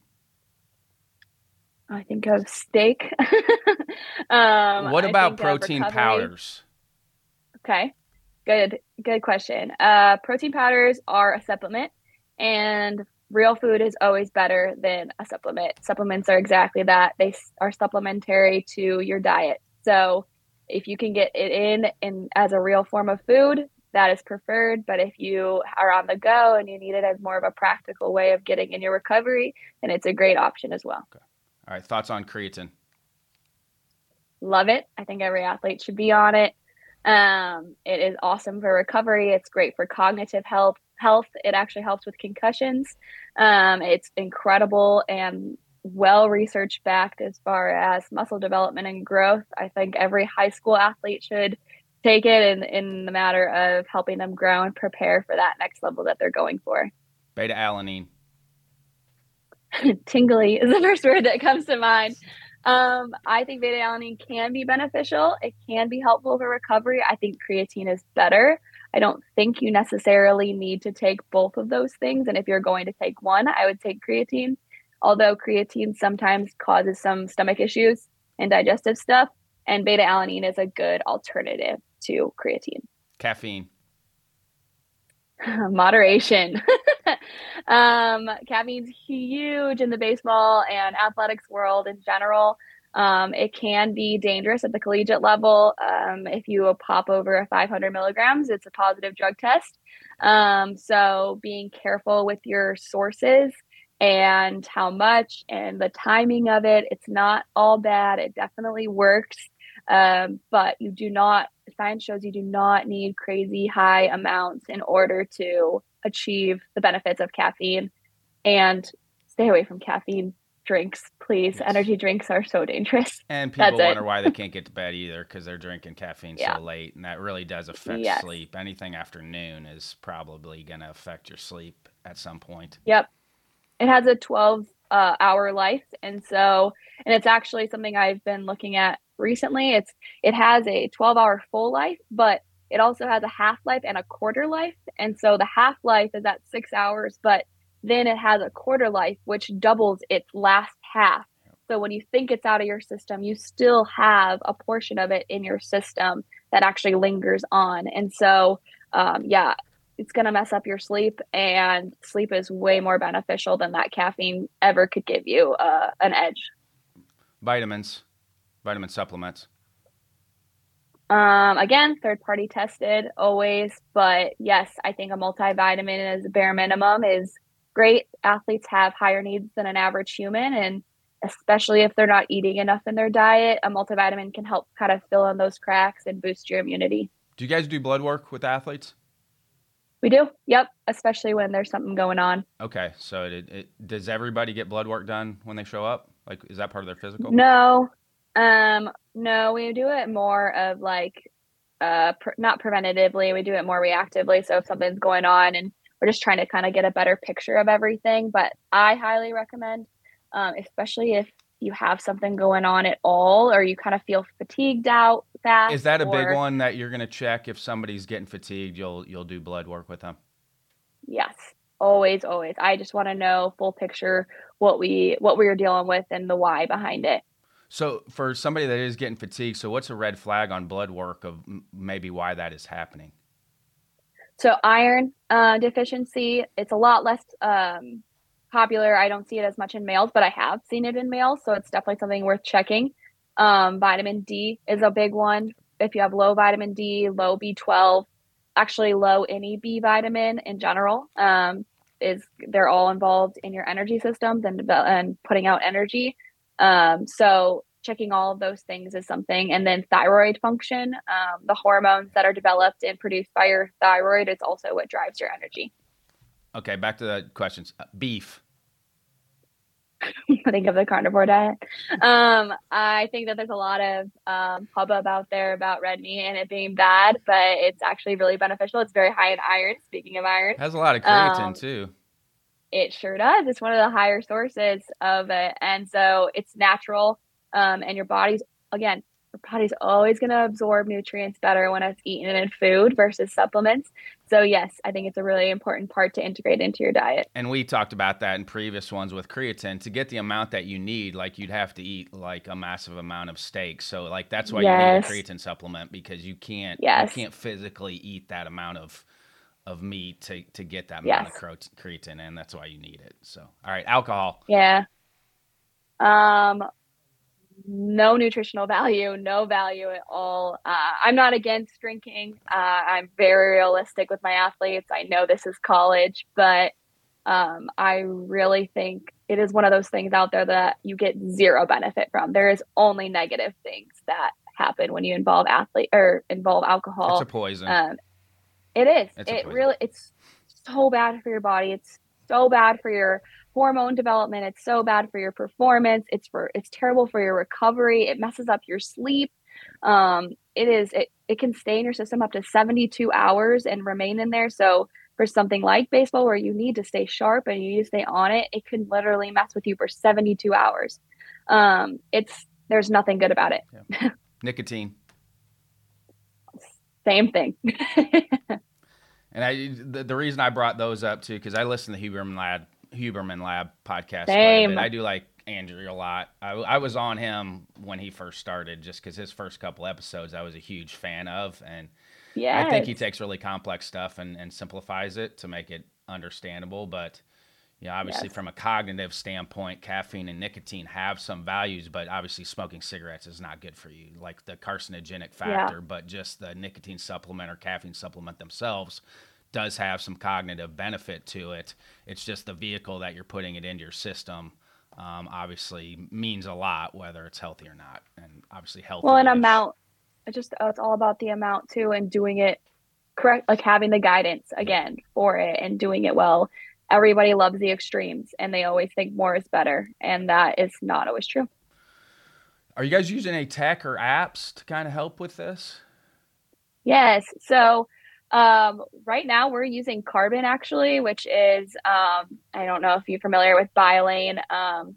I think of steak. um, what about protein powders? Okay, good, good question. Uh, protein powders are a supplement. And real food is always better than a supplement. Supplements are exactly that. They are supplementary to your diet. So if you can get it in, in as a real form of food, that is preferred. But if you are on the go and you need it as more of a practical way of getting in your recovery, then it's a great option as well. Okay. All right. Thoughts on creatine? Love it. I think every athlete should be on it. Um, it is awesome for recovery. It's great for cognitive health. Health. It actually helps with concussions. Um, it's incredible and well research backed as far as muscle development and growth. I think every high school athlete should take it in, in the matter of helping them grow and prepare for that next level that they're going for. Beta alanine. Tingly is the first word that comes to mind. Um, I think beta alanine can be beneficial. It can be helpful for recovery. I think creatine is better. I don't think you necessarily need to take both of those things. And if you're going to take one, I would take creatine. Although creatine sometimes causes some stomach issues and digestive stuff, and beta-alanine is a good alternative to creatine. Caffeine. Moderation. um, caffeine's huge in the baseball and athletics world in general. Um, it can be dangerous at the collegiate level. Um, if you pop over five hundred milligrams, it's a positive drug test. Um, so being careful with your sources and how much and the timing of it. It's not all bad. It definitely works. Um, but you do not, science shows you do not need crazy high amounts in order to achieve the benefits of caffeine, and stay away from caffeine. drinks, please. Yes. Energy drinks are so dangerous. And people That's wonder it. why they can't get to bed either, because they're drinking caffeine yeah. so late, and that really does affect yes. sleep. Anything after noon is probably going to affect your sleep at some point. Yep. It has a twelve hour uh, life. And so, and it's actually something I've been looking at recently. It's, it has a twelve hour full life, but it also has a half life and a quarter life. And so the half life is at six hours, but then it has a quarter life, which doubles its last half. So when you think it's out of your system, you still have a portion of it in your system that actually lingers on. And so, um, yeah, it's going to mess up your sleep, and sleep is way more beneficial than that caffeine ever could give you uh, an edge. Vitamins, vitamin supplements. Um, again, third party tested always, but yes, I think a multivitamin as a bare minimum is great. Athletes have higher needs than an average human, and especially if they're not eating enough in their diet, a multivitamin can help kind of fill in those cracks and boost your immunity. Do you guys do blood work with athletes? We do. Yep. Especially when there's something going on. Okay. So it, it, does everybody get blood work done when they show up? Like, is that part of their physical? No. Um, no, we do it more of like, uh, pre- not preventatively. We do it more reactively. So if something's going on and we're just trying to kind of get a better picture of everything, but I highly recommend, um, especially if you have something going on at all, or you kind of feel fatigued out fast. Is that a or... big one that you're going to check? If somebody's getting fatigued, you'll, you'll do blood work with them. Yes. Always, always. I just want to know full picture, what we, what we were dealing with and the why behind it. So for somebody that is getting fatigued, so what's a red flag on blood work of maybe why that is happening? So iron uh, deficiency, it's a lot less um, popular. I don't see it as much in males, but I have seen it in males. So it's definitely something worth checking. Um, vitamin D is a big one. If you have low vitamin D, low B twelve, actually low any B vitamin in general, um, is they're all involved in your energy systems and, and putting out energy. Um, so checking all of those things is something. And then thyroid function, um, the hormones that are developed and produced by your thyroid, is also what drives your energy. Okay. Back to the questions. Uh, beef. Think of the carnivore diet. Um, I think that there's a lot of, um, hubbub out there about red meat and it being bad, but it's actually really beneficial. It's very high in iron. Speaking of iron, it has a lot of creatine um, too. It sure does. It's one of the higher sources of it. And so it's natural. Um, and your body's, again, your body's always going to absorb nutrients better when it's eaten in food versus supplements. So yes, I think it's a really important part to integrate into your diet. And we talked about that in previous ones with creatine. To get the amount that you need, like you'd have to eat like a massive amount of steak. So like, that's why yes. you need a creatine supplement, because you can't, yes. you can't physically eat that amount of of meat to, to get that amount yes. of creatine, and that's why you need it. So, all right, alcohol. Yeah. Um, no nutritional value, no value at all. Uh, I'm not against drinking. Uh, I'm very realistic with my athletes. I know this is college, but um, I really think it is one of those things out there that you get zero benefit from. There is only negative things that happen when you involve athlete or involve alcohol. It's a poison. Um, It is. That's it really, it's so bad for your body. It's so bad for your hormone development. It's so bad for your performance. It's for, it's terrible for your recovery. It messes up your sleep. Um, it is, it, it can stay in your system up to seventy-two hours and remain in there. So for something like baseball where you need to stay sharp and you need to stay on it, it can literally mess with you for seventy-two hours. Um, it's, there's nothing good about it. Yeah. Nicotine. Same thing. And I, the, the reason I brought those up too, because I listen to the Huberman Lab, Huberman Lab podcast. Same. I do like Andrew a lot. I, I was on him when he first started, just because his first couple episodes I was a huge fan of, and yes. I think he takes really complex stuff and, and simplifies it to make it understandable. But you know, obviously yes. from a cognitive standpoint, caffeine and nicotine have some values, but obviously smoking cigarettes is not good for you, like the carcinogenic factor, yeah. but just the nicotine supplement or caffeine supplement themselves does have some cognitive benefit to it. It's just the vehicle that you're putting it into your system um, obviously means a lot, whether it's healthy or not. And obviously healthy. Well, an amount, it just, it's all about the amount too, and doing it correct, like having the guidance again for it and doing it well. everybody loves the extremes and they always think more is better. And that is not always true. Are you guys using any tech or apps to kind of help with this? Yes. So um, right now we're using Carbon actually, which is, um, I don't know if you're familiar with Bioline um,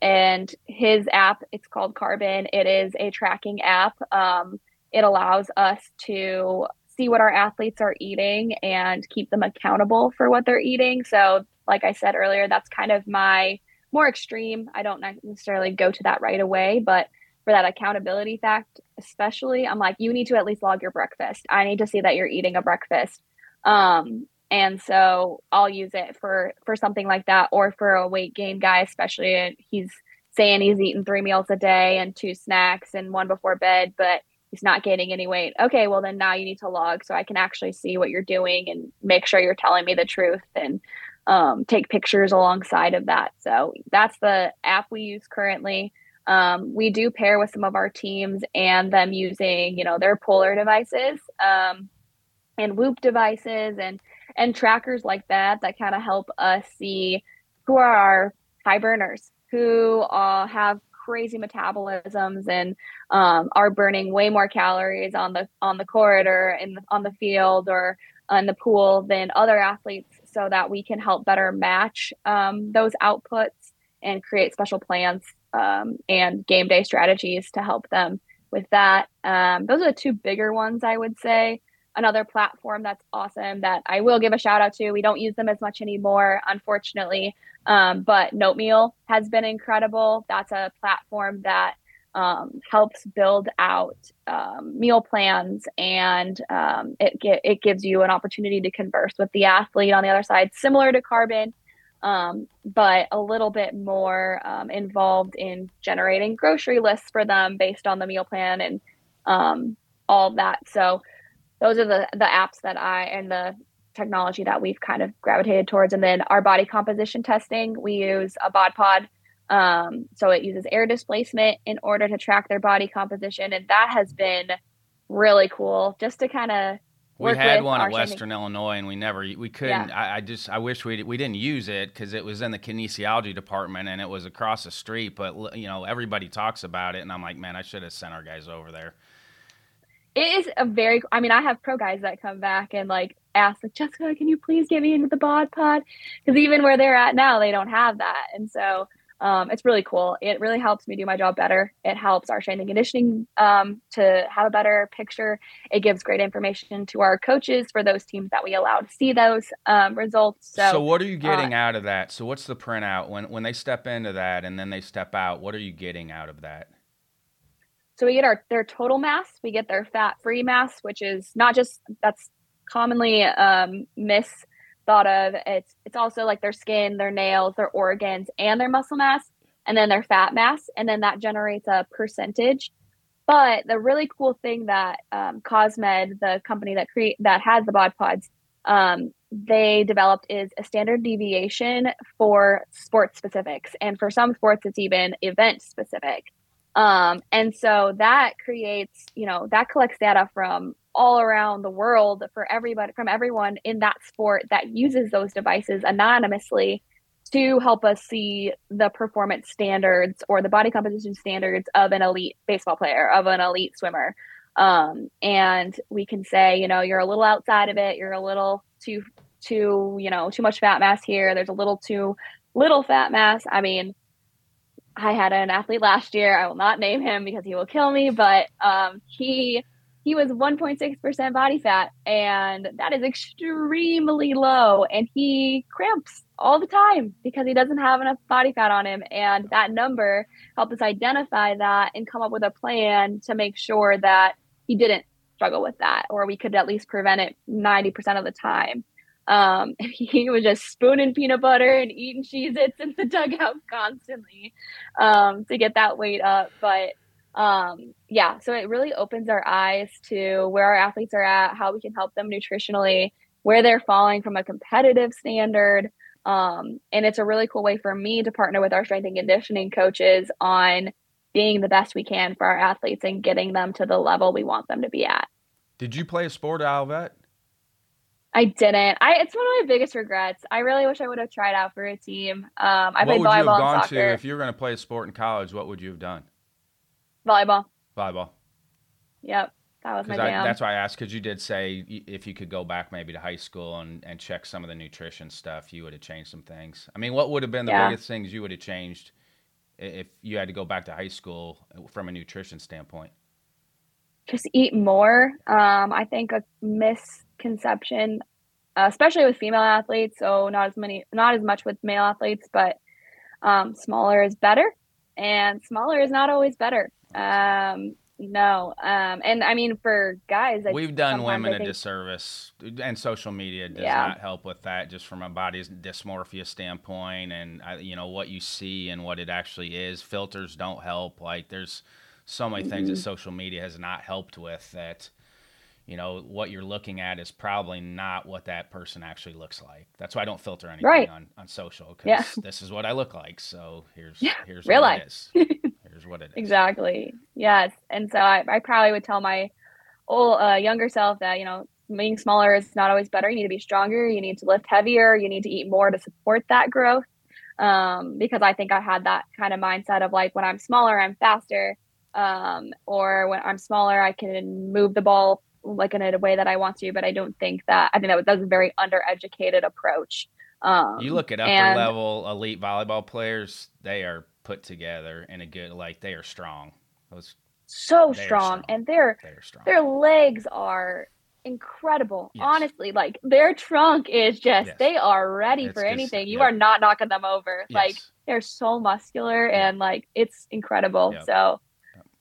and his app, it's called Carbon. It is a tracking app. Um, it allows us to see what our athletes are eating and keep them accountable for what they're eating. So like I said earlier, that's kind of my more extreme. I don't necessarily go to that right away, but for that accountability fact, especially, I'm like, you need to at least log your breakfast. I need to see that you're eating a breakfast. Um, and so I'll use it for, for something like that, or for a weight gain guy, especially if he's saying he's eating three meals a day and two snacks and one before bed, but he's not gaining any weight. Okay, well then now you need to log so I can actually see what you're doing and make sure you're telling me the truth, and um, take pictures alongside of that. So that's the app we use currently. Um, we do pair with some of our teams and them using, you know, their Polar devices um, and Whoop devices and, and trackers like that, that kind of help us see who are our high burners, who uh, have crazy metabolisms and um, are burning way more calories on the on the corridor and on the field or in the pool than other athletes, so that we can help better match um, those outputs and create special plans um, and game day strategies to help them with that. Um, those are the two bigger ones, I would say. Another platform that's awesome that I will give a shout out to, we don't use them as much anymore, unfortunately, um, but Notemeal has been incredible. That's a platform that um, helps build out um, meal plans, and um, it, it gives you an opportunity to converse with the athlete on the other side, similar to Carbon, um, but a little bit more um, involved in generating grocery lists for them based on the meal plan and um, all that. So those are the, the apps that I, and the technology that we've kind of gravitated towards. And then our body composition testing, we use a Bod Pod. Um, so it uses air displacement in order to track their body composition. And that has been really cool just to kind of work with. We had one at Western Illinois and we never, we couldn't, yeah. I, I just, I wish we, we didn't use it because it was in the kinesiology department and it was across the street, but you know, everybody talks about it. And I'm like, man, I should have sent our guys over there. It is a very, I mean, I have pro guys that come back and like ask, like, Jessica, can you please get me into the Bod Pod? Because even where they're at now, they don't have that. And so um, it's really cool. It really helps me do my job better. It helps our strength and conditioning um, to have a better picture. It gives great information to our coaches for those teams that we allow to see those um, results. So, so what are you getting uh, out of that? So what's the printout when, when they step into that and then they step out? What are you getting out of that? So we get our their total mass, we get their fat-free mass, which is not just, that's commonly um, misthought of. It's it's also like their skin, their nails, their organs, and their muscle mass, and then their fat mass, and then that generates a percentage. But the really cool thing that um, Cosmed, the company that create that has the Bod Pods, um, they developed is a standard deviation for sports specifics, and for some sports, it's even event specific. Um, and so that creates, you know, that collects data from all around the world for everybody, from everyone in that sport that uses those devices anonymously to help us see the performance standards or the body composition standards of an elite baseball player, of an elite swimmer. Um, and we can say, you know, you're a little outside of it. You're a little too, too, you know, too much fat mass here. There's a little too little fat mass. I mean, I had an athlete last year. I will not name him because he will kill me, but um, he he was one point six percent body fat, and that is extremely low. And he cramps all the time because he doesn't have enough body fat on him. And that number helped us identify that and come up with a plan to make sure that he didn't struggle with that, or we could at least prevent it ninety percent of the time. Um, he was just spooning peanut butter and eating Cheez-Its in the dugout constantly, um, to get that weight up. But, um, yeah, so it really opens our eyes to where our athletes are at, how we can help them nutritionally, where they're falling from a competitive standard. Um, and it's a really cool way for me to partner with our strength and conditioning coaches on being the best we can for our athletes and getting them to the level we want them to be at. Did you play a sport, Olivet? I didn't. I it's one of my biggest regrets. I really wish I would have tried out for a team. Um, I played volleyball and soccer. What would you have gone to if you were going to play a sport in college? What would you have done? Volleyball. Volleyball. Yep, that was my jam. That's why I asked, because you did say if you could go back maybe to high school and, and check some of the nutrition stuff, you would have changed some things. I mean, what would have been the yeah. biggest things you would have changed if you had to go back to high school from a nutrition standpoint? Just eat more. Um, I think a misconception, uh, especially with female athletes, so not as many, not as much with male athletes, but um, smaller is better, and smaller is not always better. Um, no, um, and I mean for guys, I we've done women I think, a disservice, and social media does yeah. not help with that. Just from a body's dysmorphia standpoint, and I, you know what you see and what it actually is. Filters don't help. Like there's. So many things mm-hmm. that social media has not helped with that, you know, what you're looking at is probably not what that person actually looks like. That's why I don't filter anything right. on, on social, because yeah. this is what I look like. So here's, yeah, here's real what life. It is. Here's what it is. Exactly. Yes. And so I, I probably would tell my old uh, younger self that, you know, being smaller is not always better. You need to be stronger. You need to lift heavier. You need to eat more to support that growth. Um, because I think I had that kind of mindset of like, when I'm smaller, I'm faster. Um, or when I'm smaller, I can move the ball like in a way that I want to, but I don't think that, I think that was a very undereducated approach. Um, you look at upper and, level elite volleyball players, they are put together in a good, like they are strong. Those, so strong. strong. And their, they are strong. Their legs are incredible. Yes. Honestly, like their trunk is just, yes. they are ready it's for just, anything. You yep. are not knocking them over. Yes. Like they're so muscular yep. and like, it's incredible. Yep. So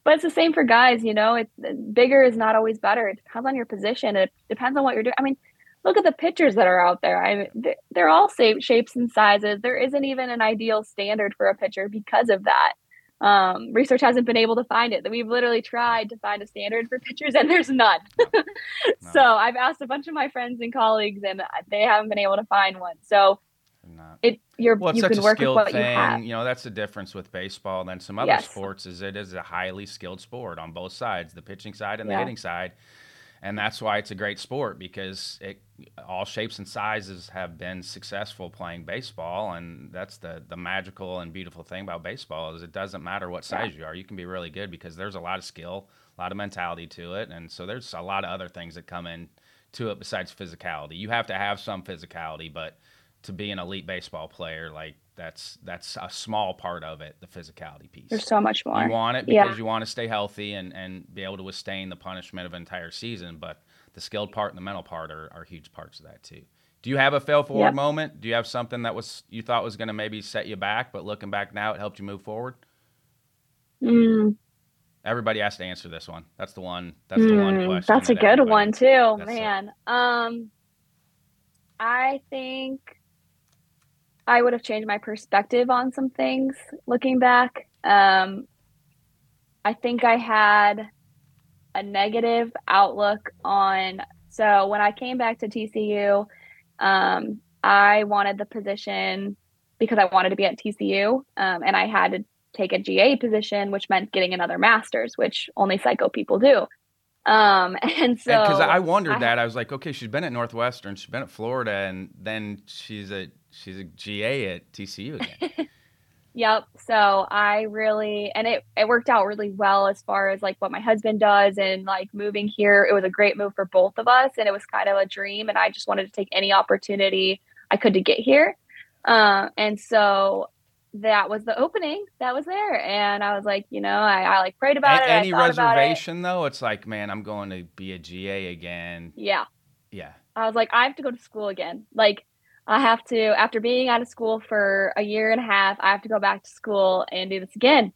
But it's the same for guys, you know, it's bigger is not always better. It depends on your position. It depends on what you're doing. I mean, look at the pictures that are out there. I mean, they're all same shapes and sizes. There isn't even an ideal standard for a pitcher because of that. Um, research hasn't been able to find it. We've literally tried to find a standard for pitchers and there's none. No. No. So I've asked a bunch of my friends and colleagues and they haven't been able to find one. So Not. It you're well, you can work with what thing. You have. You know, that's the difference with baseball than some other yes. sports is it is a highly skilled sport on both sides, the pitching side and yeah. the hitting side. And that's why it's a great sport, because it all shapes and sizes have been successful playing baseball, and that's the the magical and beautiful thing about baseball is it doesn't matter what size yeah. you are, you can be really good because there's a lot of skill, a lot of mentality to it, and so there's a lot of other things that come in to it besides physicality. You have to have some physicality, but to be an elite baseball player, like that's that's a small part of it, the physicality piece. There's so much more. You want it because yeah. you want to stay healthy and, and be able to withstand the punishment of an entire season, but the skilled part and the mental part are, are huge parts of that too. Do you have a fail forward yep. moment? Do you have something that was you thought was going to maybe set you back, but looking back now, it helped you move forward? Mm. Everybody has to answer this one. That's the one. That's mm, the one question. That's a that good one too, that's man. A, um, I think... I would have changed my perspective on some things looking back. Um, I think I had a negative outlook on, so when I came back to T C U, um, I wanted the position because I wanted to be at T C U, um, and I had to take a G A position, which meant getting another master's, which only psycho people do. Um, and so, because I wondered I, that I was like, okay, she's been at Northwestern, she's been at Florida, and then she's a she's a G A at T C U again. Yep. So I really and it it worked out really well as far as like what my husband does and like moving here. It was a great move for both of us, and it was kind of a dream. And I just wanted to take any opportunity I could to get here. Uh, and so. That was the opening that was there. And I was like, you know, I, I like prayed about it. Any reservation though? It's like, man, I'm going to be a G A again. Yeah. Yeah. I was like, I have to go to school again. Like I have to, after being out of school for a year and a half, I have to go back to school and do this again.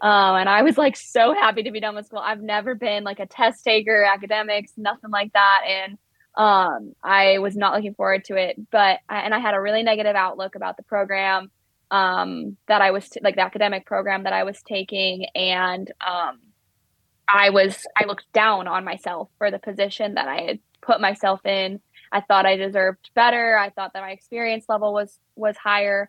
Um, and I was like, so happy to be done with school. I've never been like a test taker, academics, nothing like that. And um, I was not looking forward to it, but, I, and I had a really negative outlook about the program. Um, that I was t- like the academic program that I was taking. And, um, I was, I looked down on myself for the position that I had put myself in. I thought I deserved better. I thought that my experience level was, was higher,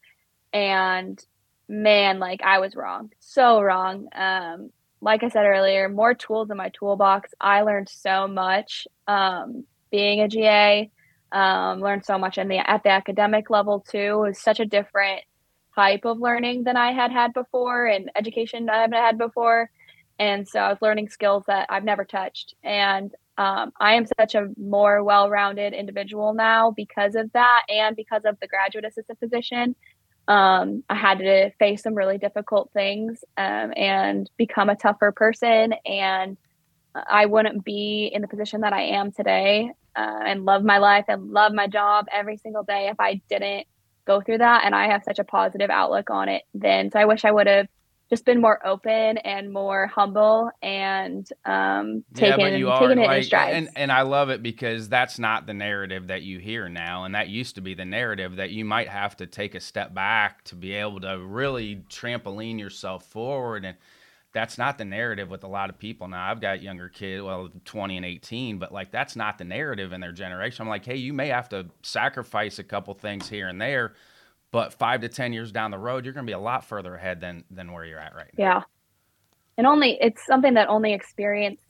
and man, like I was wrong. So wrong. Um, like I said earlier, more tools in my toolbox. I learned so much, um, being a G A, um, learned so much in the, at the academic level too. It was such a different type of learning than I had had before, and education I haven't had before. And so I was learning skills that I've never touched. And um, I am such a more well-rounded individual now because of that, and because of the graduate assistant position. Um, I had to face some really difficult things um, and become a tougher person. And I wouldn't be in the position that I am today uh, and love my life and love my job every single day if I didn't go through that. And I have such a positive outlook on it then. So I wish I would have just been more open and more humble and um, taken, yeah, you taken are, it like, in strides. And, and I love it, because that's not the narrative that you hear now. And that used to be the narrative, that you might have to take a step back to be able to really trampoline yourself forward. And that's not the narrative with a lot of people now. I've got younger kids, well, twenty and eighteen, but like that's not the narrative in their generation. I'm like, hey, you may have to sacrifice a couple things here and there, but five to ten years down the road, you're going to be a lot further ahead than than where you're at right now. Yeah, and only it's something that only experience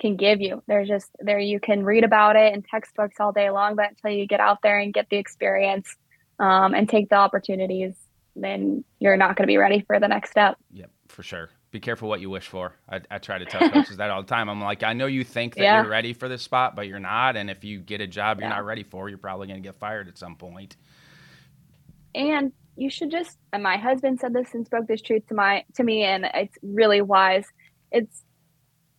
can give you. There's just there you can read about it in textbooks all day long, but until you get out there and get the experience um, and take the opportunities, then you're not going to be ready for the next step. Yep, for sure. Be careful what you wish for. I, I try to tell coaches that all the time. I'm like, I know you think that yeah. you're ready for this spot, but you're not. And if you get a job you're yeah. not ready for, you're probably going to get fired at some point. And you should just, and my husband said this and spoke this truth to my, to me, and it's really wise. It's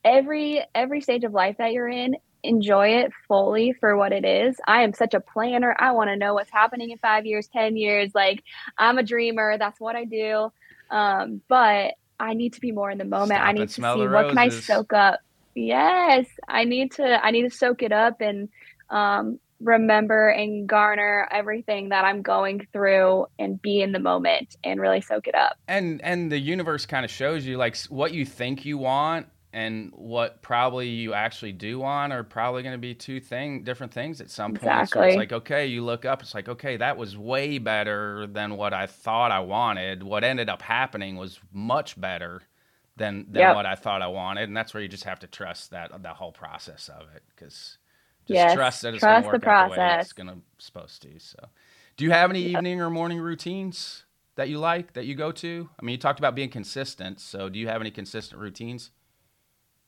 every, every stage of life that you're in, enjoy it fully for what it is. I am such a planner. I want to know what's happening in five years, ten years. Like, I'm a dreamer. That's what I do. Um, but I need to be more in the moment. Stop I need to see what can I soak up? Yes. I need to, I need to soak it up and, um, remember and garner everything that I'm going through and be in the moment and really soak it up. And and the universe kind of shows you, like, what you think you want and what probably you actually do want are probably going to be two thing different things at some point. Exactly. So it's like, okay, you look up, it's like, okay, that was way better than what I thought I wanted. What ended up happening was much better than than yep. what I thought I wanted. And that's where you just have to trust that the whole process of it, because Just yes, trust that it's trust gonna work the out the way it's gonna supposed to. So, do you have any yep. evening or morning routines that you like, that you go to? I mean, you talked about being consistent. So, do you have any consistent routines?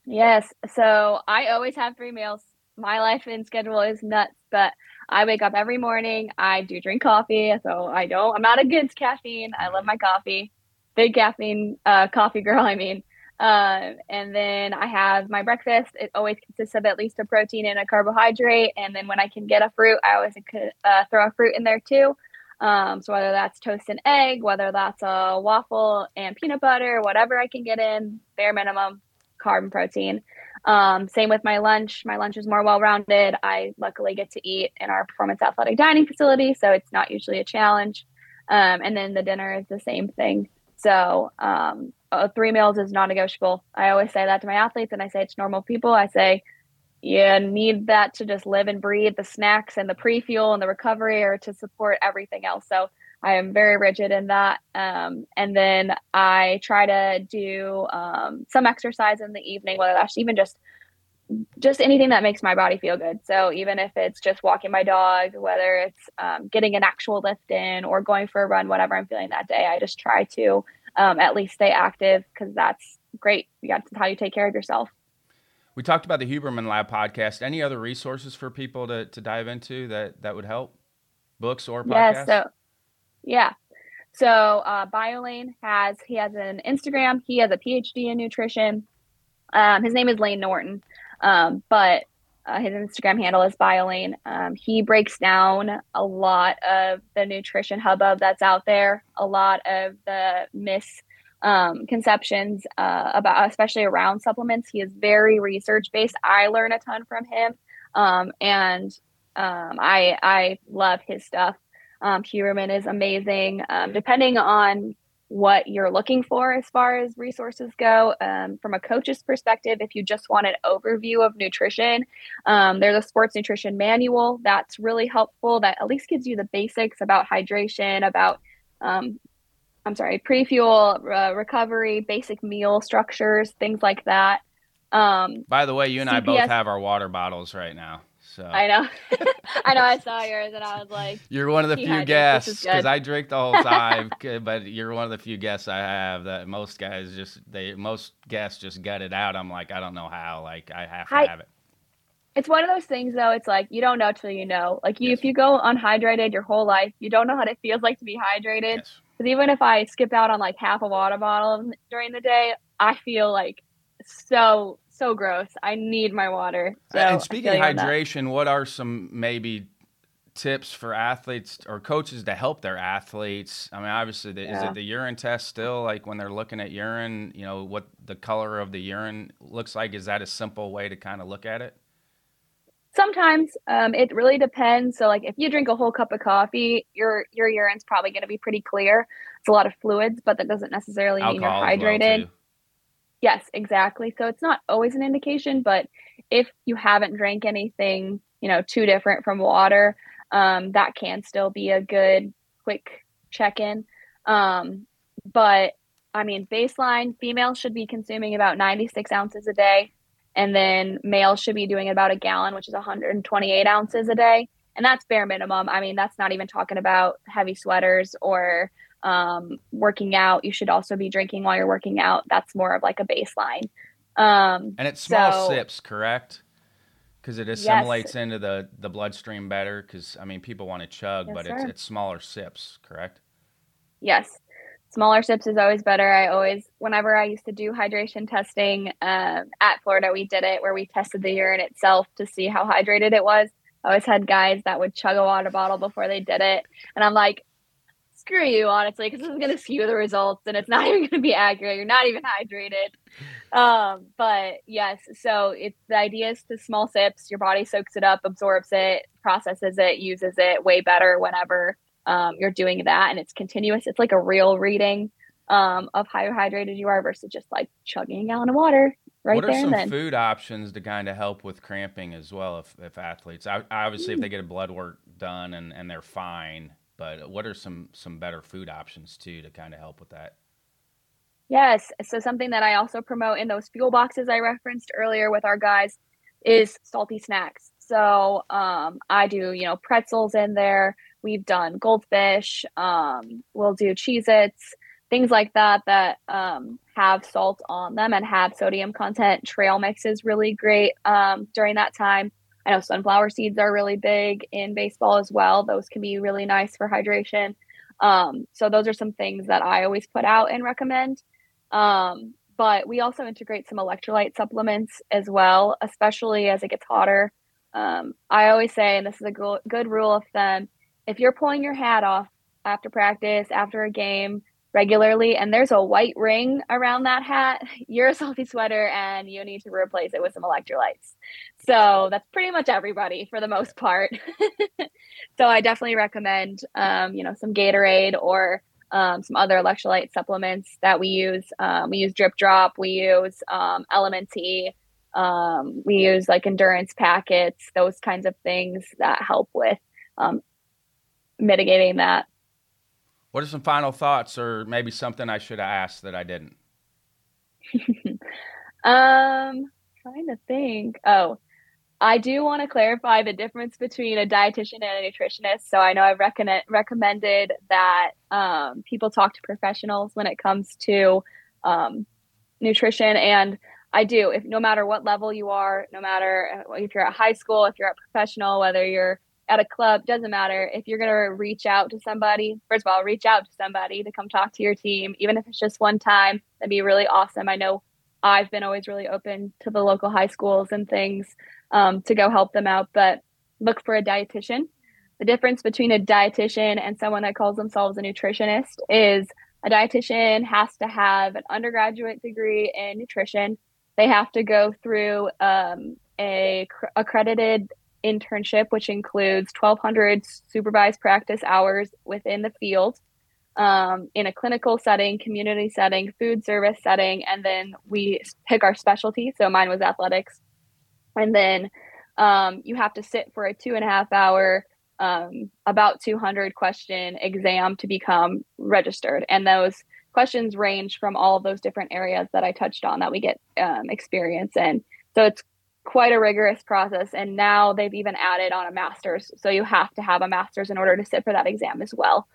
Yes. So, I always have three meals. My life and schedule is nuts, but I wake up every morning. I do drink coffee, so I don't. I'm not against caffeine. I love my coffee. Big caffeine uh, coffee girl. I mean. Um, and then I have my breakfast. It always consists of at least a protein and a carbohydrate. And then when I can get a fruit, I always uh, throw a fruit in there too. Um, so whether that's toast and egg, whether that's a waffle and peanut butter, whatever I can get in, bare minimum carb and protein. Um, same with my lunch. My lunch is more well-rounded. I luckily get to eat in our performance athletic dining facility, so it's not usually a challenge. Um, and then the dinner is the same thing. So, um, Uh, three meals is non-negotiable. I always say that to my athletes, and I say it to normal people. I say you need that to just live and breathe, the snacks and the pre-fuel and the recovery are to support everything else. So I am very rigid in that. Um, and then I try to do um, some exercise in the evening, whether that's even just just anything that makes my body feel good. So even if it's just walking my dog, whether it's um, getting an actual lift in or going for a run, whatever I'm feeling that day, I just try to Um, at least stay active, because that's great. You got to, how you take care of yourself. We talked about the Huberman Lab podcast. Any other resources for people to, to dive into that, that would help? Books or podcasts? Yeah, so, yeah. So uh, Bioline has, he has an Instagram. He has a P H D in nutrition. Um, his name is Lane Norton, um, but uh, his Instagram handle is Bioline. Um, he breaks down a lot of the nutrition hubbub that's out there, a lot of the misconceptions um, uh, about, especially around supplements. He is very research based. I learn a ton from him, um, and um, I I love his stuff. Um, Huberman is amazing. Um, depending on what you're looking for as far as resources go. Um, from a coach's perspective, if you just want an overview of nutrition, um, there's a sports nutrition manual that's really helpful that at least gives you the basics about hydration, about, um, I'm sorry, pre-fuel, uh, recovery, basic meal structures, things like that. Um, By the way, you and C P S- I both have our water bottles right now. So. I know. I know. I saw yours and I was like, you're one of the few guests, because I drink the whole time, but you're one of the few guests I have that most guys just, they, most guests just gut it out. I'm like, I don't know how, like I have to I, have it. It's one of those things though. It's like, you don't know till you know, like you, yes. if you go unhydrated your whole life, you don't know how it feels like to be hydrated. Yes. Cause even if I skip out on like half a water bottle during the day, I feel like so So gross. I need my water. So and speaking of hydration, what are some maybe tips for athletes or coaches to help their athletes? I mean, obviously, the, yeah. is it the urine test still? Like when they're looking at urine, you know, what the color of the urine looks like? Is that a simple way to kind of look at it? Sometimes um, it really depends. So like if you drink a whole cup of coffee, your your urine's probably going to be pretty clear. It's a lot of fluids, but that doesn't necessarily mean you're hydrated. Well Yes, exactly. So it's not always an indication, but if you haven't drank anything, you know, too different from water, um, that can still be a good quick check-in. Um, but I mean, baseline, females should be consuming about ninety-six ounces a day. And then males should be doing about a gallon, which is one hundred twenty-eight ounces a day. And that's bare minimum. I mean, that's not even talking about heavy sweaters or um, working out. You should also be drinking while you're working out. That's more of like a baseline. Um, and it's small so, sips, correct? Because it assimilates yes. into the, the bloodstream better. Because I mean, people want to chug, yes, but it's, it's smaller sips, correct? Yes. Smaller sips is always better. I always, whenever I used to do hydration testing, um, at Florida, we did it where we tested the urine itself to see how hydrated it was. I always had guys that would chug a water bottle before they did it. And I'm like, screw you, honestly, because this is going to skew the results and it's not even going to be accurate. You're not even hydrated. Um, but yes, so it's the idea is to small sips. Your body soaks it up, absorbs it, processes it, uses it way better whenever um, you're doing that. And it's continuous. It's like a real reading um, of how hydrated you are versus just like chugging a gallon of water. Right what are some then. food options to kind of help with cramping as well if, if athletes, I, obviously mm. if they get a blood work done and, and they're fine, but what are some, some better food options too to kind of help with that? Yes. So something that I also promote in those fuel boxes I referenced earlier with our guys is salty snacks. So um, I do, you know, pretzels in there. We've done goldfish. Um, we'll do Cheez-Its. Things like that that um, have salt on them and have sodium content. Trail mix is really great um, during that time. I know sunflower seeds are really big in baseball as well. Those can be really nice for hydration. Um, so those are some things that I always put out and recommend. Um, but we also integrate some electrolyte supplements as well, especially as it gets hotter. Um, I always say, and this is a go- good rule of thumb, if you're pulling your hat off after practice, after a game, regularly, and there's a white ring around that hat, you're a salty sweater and you need to replace it with some electrolytes. So that's pretty much everybody for the most part. So I definitely recommend, um, you know, some Gatorade or um, some other electrolyte supplements that we use. Um, we use Drip Drop. We use um, L M N T. Um, we use like endurance packets, those kinds of things that help with um, mitigating that. What are some final thoughts or maybe something I should have asked that I didn't? um, trying to think. Oh, I do want to clarify the difference between a dietitian and a nutritionist. So I know I've recommend, recommended that um, people talk to professionals when it comes to um, nutrition. And I do, if no matter what level you are, no matter if you're at high school, if you're at professional, whether you're at a club, doesn't matter. If you're going to reach out to somebody, first of all, reach out to somebody to come talk to your team, even if it's just one time, that'd be really awesome. I know I've been always really open to the local high schools and things um, to go help them out, but look for a dietitian. The difference between a dietitian and someone that calls themselves a nutritionist is a dietitian has to have an undergraduate degree in nutrition. They have to go through um, a cr- accredited internship, which includes twelve hundred supervised practice hours within the field um, in a clinical setting, community setting, food service setting, and then we pick our specialty. So mine was athletics. And then um, you have to sit for a two and a half hour, um, about two hundred question exam to become registered. And those questions range from all of those different areas that I touched on that we get um, experience in. So it's quite a rigorous process. And now they've even added on a master's. So you have to have a master's in order to sit for that exam as well.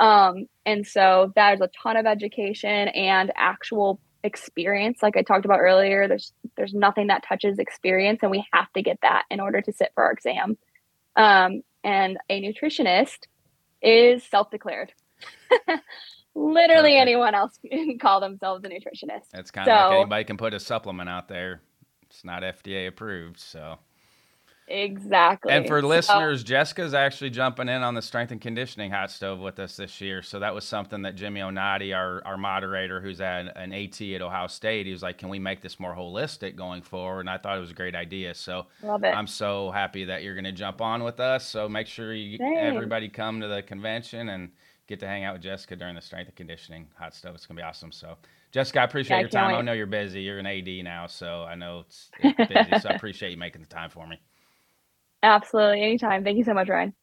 Um, and so there's a ton of education and actual experience. Like I talked about earlier, there's, there's nothing that touches experience, and we have to get that in order to sit for our exam. Um, and a nutritionist is self-declared. Literally okay. Anyone else can call themselves a nutritionist. That's kind so, of like anybody can put a supplement out there. It's not F D A approved, so. Exactly. And for listeners, so, Jessica's actually jumping in on the strength and conditioning hot stove with us this year. So that was something that Jimmy Onadi, our, our moderator, who's at an AT at Ohio State, he was like, can we make this more holistic going forward? And I thought it was a great idea. So love it. I'm so happy that you're going to jump on with us. So make sure you, everybody come to the convention and get to hang out with Jessica during the strength and conditioning hot stove. It's going to be awesome. So Jessica, I appreciate yeah, your time. Wait. I know you're busy. You're an A D now, so I know it's, it's busy. So I appreciate you making the time for me. Absolutely. Anytime. Thank you so much, Ryan.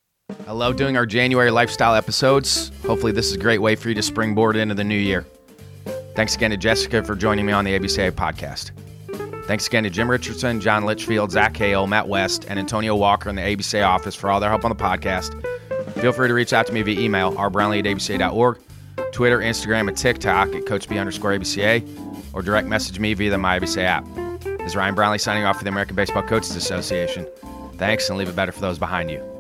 I love doing our January lifestyle episodes. Hopefully this is a great way for you to springboard into the new year. Thanks again to Jessica for joining me on the A B C A podcast. Thanks again to Jim Richardson, John Litchfield, Zach Hale, Matt West, and Antonio Walker in the A B C A office for all their help on the podcast. Feel free to reach out to me via email, r brownlee at a b c a dot org, Twitter, Instagram, and TikTok at coach b underscore a b c a, or direct message me via the My A B C A app. This is Ryan Brownlee signing off for the American Baseball Coaches Association. Thanks, and leave it better for those behind you.